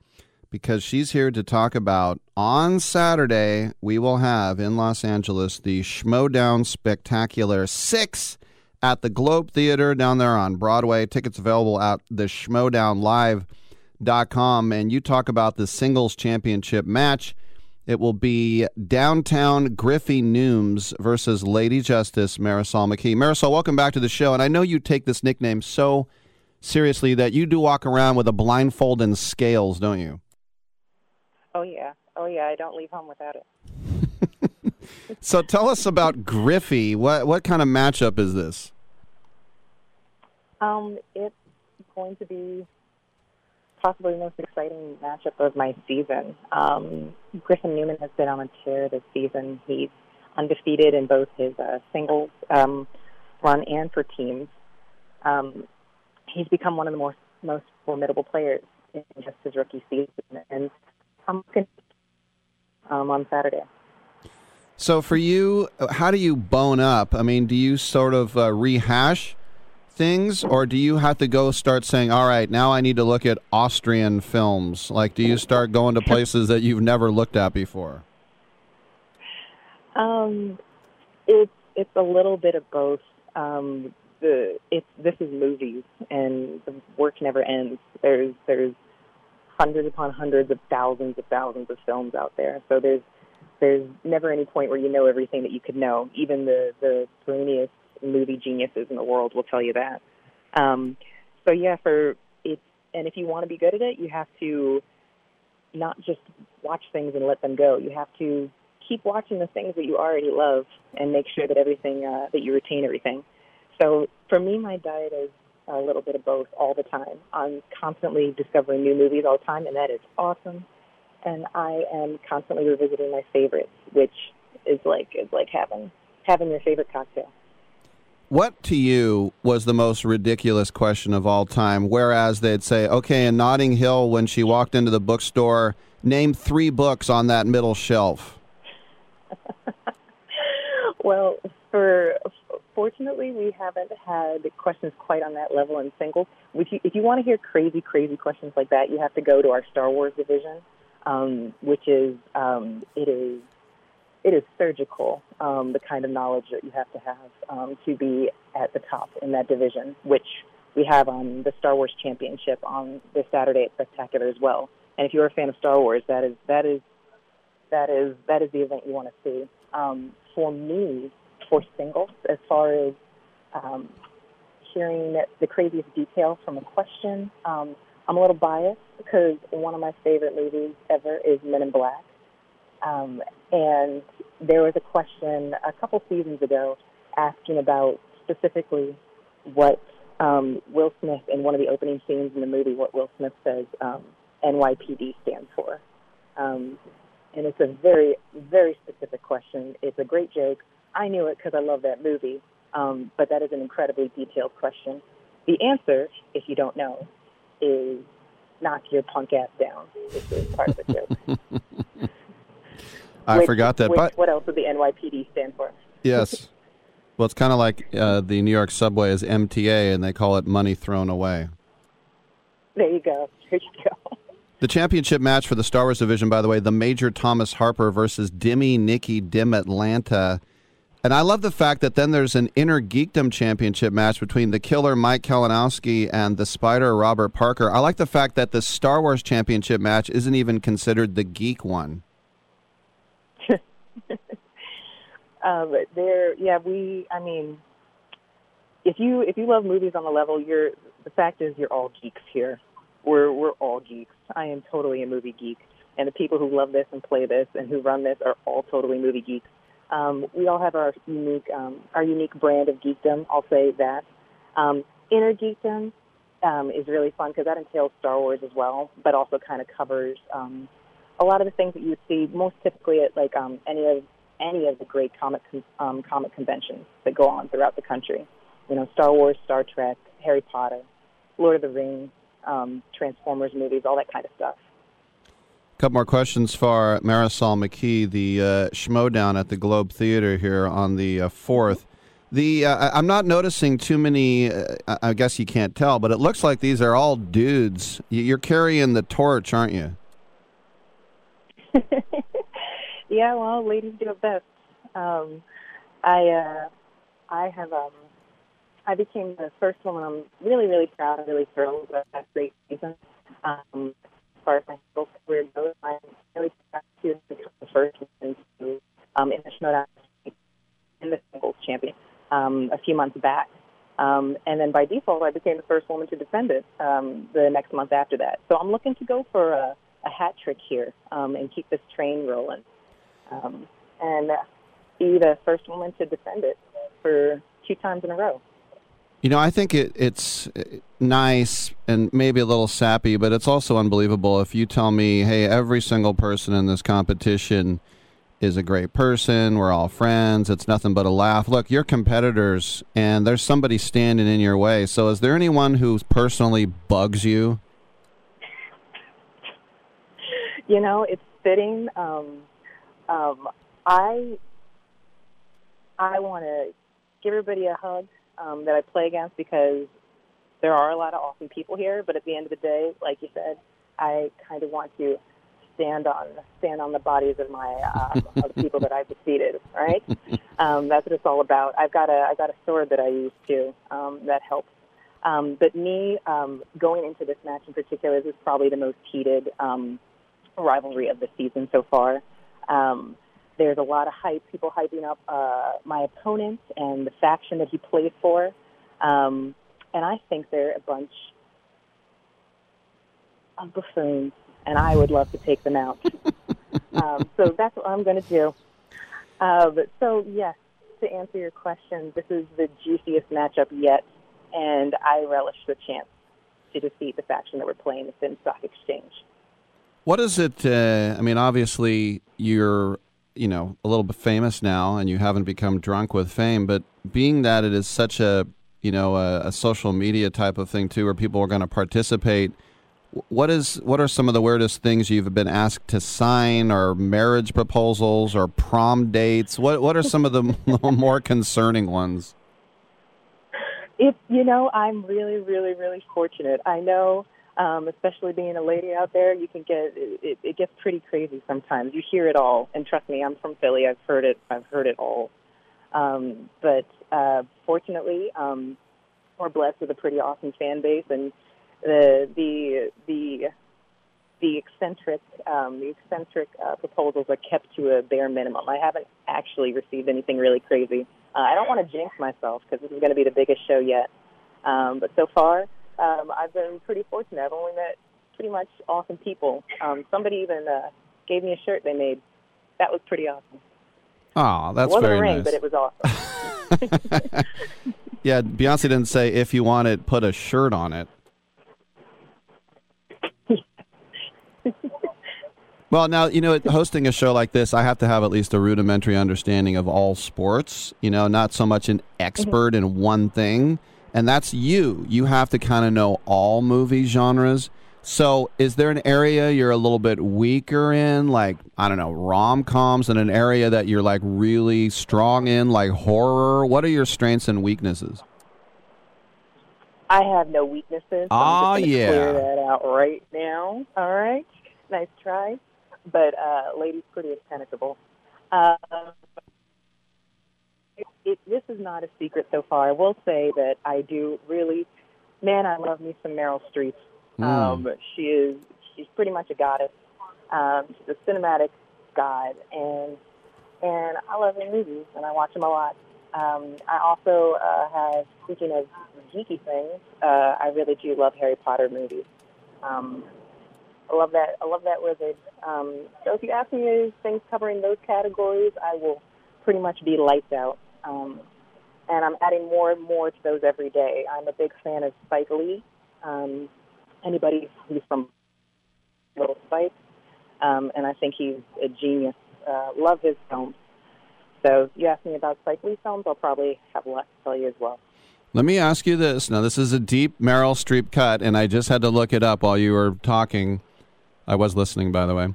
because she's here to talk about, on Saturday, we will have in Los Angeles the Schmodown Spectacular six at the Globe Theater down there on Broadway. Tickets available at the Schmodown Live Dot com, and you talk about the singles championship match. It will be Downtown Griffey Nooms versus Lady Justice Marisol McKee. Marisol, welcome back to the show, and I know you take this nickname so seriously that you do walk around with a blindfold and scales, don't you? Oh, yeah. Oh, yeah. I don't leave home without it. So tell us about Griffey. What, what kind of matchup is this? Um, it's going to be possibly the most exciting matchup of my season. Um, Griffin Newman has been on a tear this season. He's undefeated in both his uh, singles um, run and for teams. Um, he's become one of the most, most formidable players in just his rookie season, and I'm looking um, on Saturday. So for you, how do you bone up? I mean, do you sort of uh, rehash things, or do you have to go start saying, all right, now I need to look at Austrian films? Like, do you start going to places that you've never looked at before? Um, it's it's a little bit of both. Um, the it's this is movies, and the work never ends. There's there's hundreds upon hundreds of thousands of thousands of films out there. So there's there's never any point where you know everything that you could know. Even the the brainiest movie geniuses in the world will tell you that. Um, so yeah, for it's and if you want to be good at it, you have to not just watch things and let them go. You have to keep watching the things that you already love and make sure that everything uh, that you retain everything. So for me, my diet is a little bit of both all the time. I'm constantly discovering new movies all the time, and that is awesome. And I am constantly revisiting my favorites, which is like is like having having your favorite cocktail. What to you was the most ridiculous question of all time? Whereas they'd say, okay, in Notting Hill, when she walked into the bookstore, name three books on that middle shelf. Well, for fortunately, we haven't had questions quite on that level in singles. If you, if you want to hear crazy, crazy questions like that, you have to go to our Star Wars division, um, which is, um, it is, It is surgical, um, the kind of knowledge that you have to have um, to be at the top in that division, which we have on the Star Wars Championship on this Saturday at Spectacular as well. And if you're a fan of Star Wars, that is that is that is that is the event you want to see. Um, for me, for singles, as far as um, hearing the craziest details from a question. Um, I'm a little biased because one of my favorite movies ever is Men in Black. Um, and there was a question a couple seasons ago asking about specifically what um, Will Smith, in one of the opening scenes in the movie, what Will Smith says um, N Y P D stands for. Um, and it's a very, very specific question. It's a great joke. I knew it because I love that movie, um, but that is an incredibly detailed question. The answer, if you don't know, is knock your punk ass down, which is part of the joke. I which, forgot that. Which, but what else would the N Y P D stand for? Yes. Well, it's kind of like uh, the New York subway is M T A, and they call it money thrown away. There you go. There you go. The championship match for the Star Wars division, by the way, the Major Thomas Harper versus Demi Nikki Dim Atlanta. And I love the fact that then there's an inner geekdom championship match between the killer Mike Kalinowski and the spider Robert Parker. I like the fact that the Star Wars championship match isn't even considered the geek one. um, there, yeah, we. I mean, if you if you love movies on the level, you're. The fact is, you're all geeks here. We're we're all geeks. I am totally a movie geek, and the people who love this and play this and who run this are all totally movie geeks. Um, we all have our unique um, our unique brand of geekdom. I'll say that. Um, inner geekdom um, is really fun because that entails Star Wars as well, but also kind of covers um, a lot of the things that you would see most typically at like um, any of any of the great comic um, comic conventions that go on throughout the country. You know, Star Wars, Star Trek, Harry Potter, Lord of the Rings, um, Transformers movies, all that kind of stuff. Couple more questions for Marisol McKee, the uh, Schmodown at the Globe Theater here on the uh, fourth. The uh, I'm not noticing too many, uh, I guess you can't tell, but it looks like these are all dudes. You're carrying the torch, aren't you? Yeah, well, ladies do it best. Um, I uh, I have um, I became the first woman. I'm really, really proud and really thrilled about that great season. Um As far as my school career goes, I'm really proud to become the first woman to um, in the Schmodown in the singles champion um, a few months back, um, and then by default I became the first woman to defend it um, the next month after that. So I'm looking to go for a, a hat trick here um, and keep this train rolling, um, and uh, be the first woman to defend it for two times in a row. You know, I think it, it's nice and maybe a little sappy, but it's also unbelievable if you tell me, hey, every single person in this competition is a great person, we're all friends, it's nothing but a laugh. Look, you're competitors, and there's somebody standing in your way. So is there anyone who personally bugs you? You know, it's fitting. Um, um, I, I want to give everybody a hug. Um, that I play against, because there are a lot of awesome people here, but at the end of the day, like you said, I kind of want to stand on stand on the bodies of my um, of the people that I've defeated, right? Um, that's what it's all about. I've got a I've got a sword that I use too um, that helps. Um, but me um, going into this match in particular, this is probably the most heated um, rivalry of the season so far. Um, There's a lot of hype, people hyping up uh, my opponent and the faction that he plays for. Um, and I think they're a bunch of buffoons, and I would love to take them out. um, so that's what I'm going to do. Uh, but so, yes, to answer your question, this is the juiciest matchup yet, and I relish the chance to defeat the faction that we're playing the Sin Stock Exchange. What is it, uh, I mean, obviously you're... you know, a little bit famous now, and you haven't become drunk with fame, but being that it is such a, you know, a, a social media type of thing too, where people are going to participate, what is, what are some of the weirdest things you've been asked to sign, or marriage proposals, or prom dates? What, what are some of the more concerning ones? If, you know, I'm really, really, really fortunate. I know, Um, especially being a lady out there, you can get it, it gets pretty crazy sometimes. You hear it all, and trust me, I'm from Philly. I've heard it. I've heard it all. Um, but uh, fortunately, um, we're blessed with a pretty awesome fan base, and the the the the eccentric um, the eccentric uh, proposals are kept to a bare minimum. I haven't actually received anything really crazy. Uh, I don't want to jinx myself because this is going to be the biggest show yet. Um, but so far, um, I've been pretty fortunate. I've only met pretty much awesome people. Um, somebody even uh, gave me a shirt they made. That was pretty awesome. Oh, that's very nice. It wasn't a ring, but it was awesome. Yeah, Beyonce didn't say, if you want it, put a shirt on it. Well, now, you know, hosting a show like this, I have to have at least a rudimentary understanding of all sports, you know, not so much an expert in one thing. And that's you. You have to kind of know all movie genres. So is there an area you're a little bit weaker in, like, I don't know, rom-coms, and an area that you're, like, really strong in, like horror? What are your strengths and weaknesses? I have no weaknesses. So oh, I'm just yeah. clear that out right now. All right. Nice try. But uh, Lady's Prettiest Tentacles. Uh, it, it, this is not a secret so far. I will say that I do really, man, I love me some Meryl Streep. Mm. Um, she is, she's pretty much a goddess. Um, she's a cinematic god, and and I love her movies, and I watch them a lot. Um, I also uh, have, speaking of geeky things, uh, I really do love Harry Potter movies. Um, I love that. I love that wizard. Um, so if you ask me things covering those categories, I will pretty much be lights out. Um, and I'm adding more and more to those every day. I'm a big fan of Spike Lee. Um, anybody who's from Little Spike, um, and I think he's a genius. Uh, love his films. So you ask me about Spike Lee films, I'll probably have a lot to tell you as well. Let me ask you this. Now, this is a deep Meryl Streep cut, and I just had to look it up while you were talking. I was listening, by the way.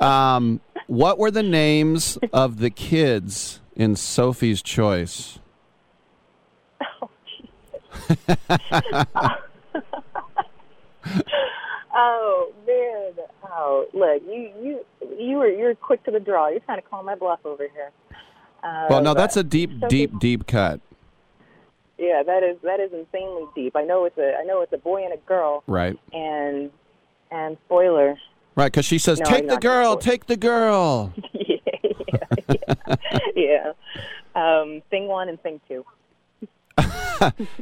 Um, what were the names of the kids in Sophie's Choice? Oh, Jesus. Oh, man. Oh, look, you you you were you're quick to the draw. You're trying to call my bluff over here. Uh, well, no, that's a deep, Sophie- deep, deep cut. Yeah, that is that is insanely deep. I know it's a I know it's a boy and a girl. Right. And. And spoiler. Right, because she says, no, take, the girl, take the girl, take the girl. Yeah. yeah. Um, thing one and thing two.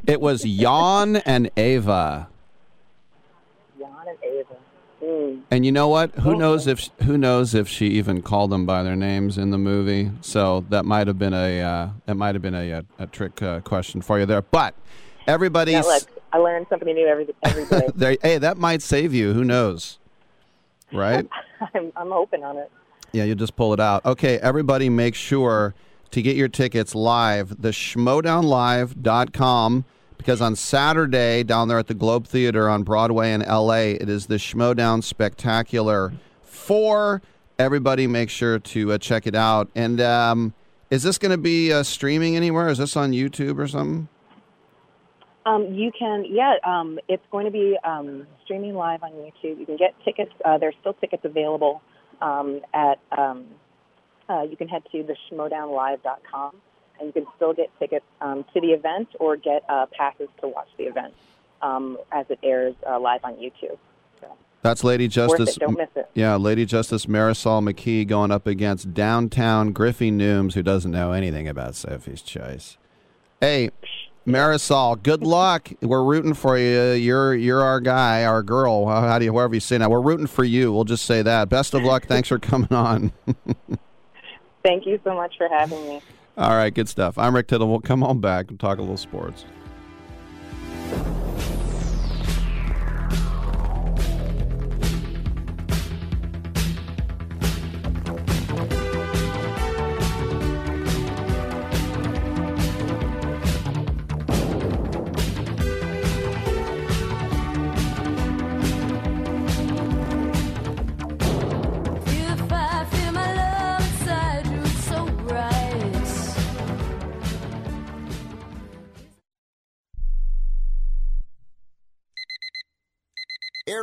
It was Jan and Ava. Jan and Ava. Mm. And you know what? Who okay. knows if who knows if she even called them by their names in the movie? So that might have been a uh, that might have been a, a, a trick uh, question for you there. But everybody's... Now, I learn something new every, every day. there, hey, that might save you. Who knows? Right? I'm, I'm hoping on it. Yeah, you just pull it out. Okay, everybody make sure to get your tickets live, the schmodown live dot com, because on Saturday down there at the Globe Theater on Broadway in L A, it is the Schmodown Spectacular four. Everybody make sure to uh, check it out. And um, is this going to be uh, streaming anywhere? Is this on YouTube or something? Um, you can, yeah, um, it's going to be um, streaming live on YouTube. You can get tickets. Uh, there's still tickets available um, at, um, uh, you can head to the schmodown live dot com, and you can still get tickets um, to the event or get uh, passes to watch the event um, as it airs uh, live on YouTube. So, that's Lady Justice. Worth it. Don't miss it. Yeah, Lady Justice Marisol McKee going up against Downtown Griffey Nooms, who doesn't know anything about Sophie's Choice. Hey, Marisol, good luck. We're rooting for you. You're you're our guy, our girl. How do you, whoever you say now. We're rooting for you. We'll just say that. Best of luck. Thanks for coming on. Thank you so much for having me. All right, good stuff. I'm Rick Tittle. We'll come on back and talk a little sports.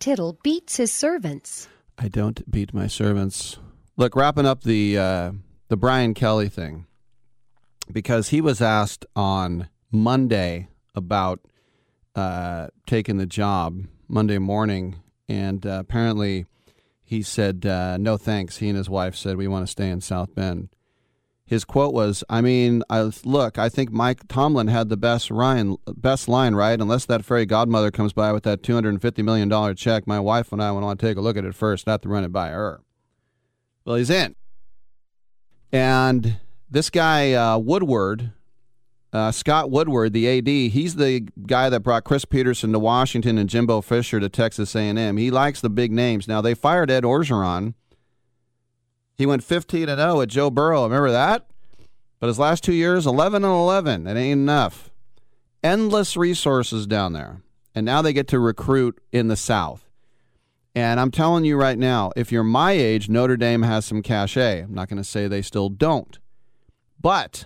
Tittle beats his servants. I don't beat my servants. Look, wrapping up the uh, the Brian Kelly thing, because he was asked on Monday about uh, taking the job Monday morning, and uh, apparently he said, uh, no thanks. He and his wife said, we want to stay in South Bend. His quote was, I mean, I, look, I think Mike Tomlin had the best, Ryan, best line, right? Unless that fairy godmother comes by with that two hundred fifty million dollars check, my wife and I want to take a look at it first, not to run it by her. Well, he's in. And this guy, uh, Woodward, uh, Scott Woodward, the A D, he's the guy that brought Chris Peterson to Washington and Jimbo Fisher to Texas A and M. He likes the big names. Now, they fired Ed Orgeron. He went fifteen and oh at Joe Burrow. Remember that? But his last two years, eleven and eleven. It ain't enough. Endless resources down there. And now they get to recruit in the South. And I'm telling you right now, if you're my age, Notre Dame has some cachet. I'm not going to say they still don't. But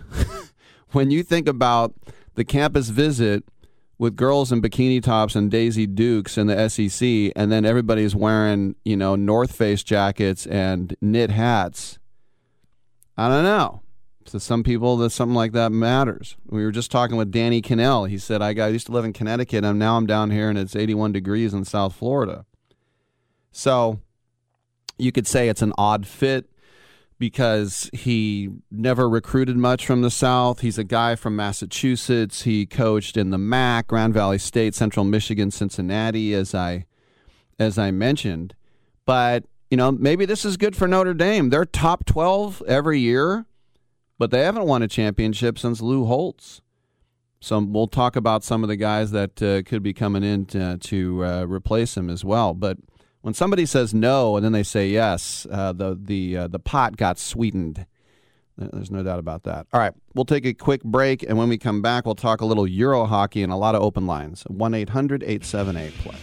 when you think about the campus visit with girls in bikini tops and Daisy Dukes in the S E C, and then everybody's wearing, you know, North Face jackets and knit hats. I don't know. To some people, that something like that matters. We were just talking with Danny Cannell. He said, I, got, I used to live in Connecticut, and now I'm down here, and it's eighty-one degrees in South Florida. So you could say it's an odd fit because he never recruited much from the South. He's a guy from Massachusetts. He coached in the M A C, Grand Valley State, Central Michigan, Cincinnati, as I as I mentioned. But, you know, maybe this is good for Notre Dame. They're top twelve every year, but they haven't won a championship since Lou Holtz. So we'll talk about some of the guys that uh, could be coming in to, uh, to uh, replace him as well. But when somebody says no and then they say yes, uh, the the uh, the pot got sweetened. There's no doubt about that. All right, we'll take a quick break, and when we come back, we'll talk a little Euro hockey and a lot of open lines. one eight hundred eight seven eight play.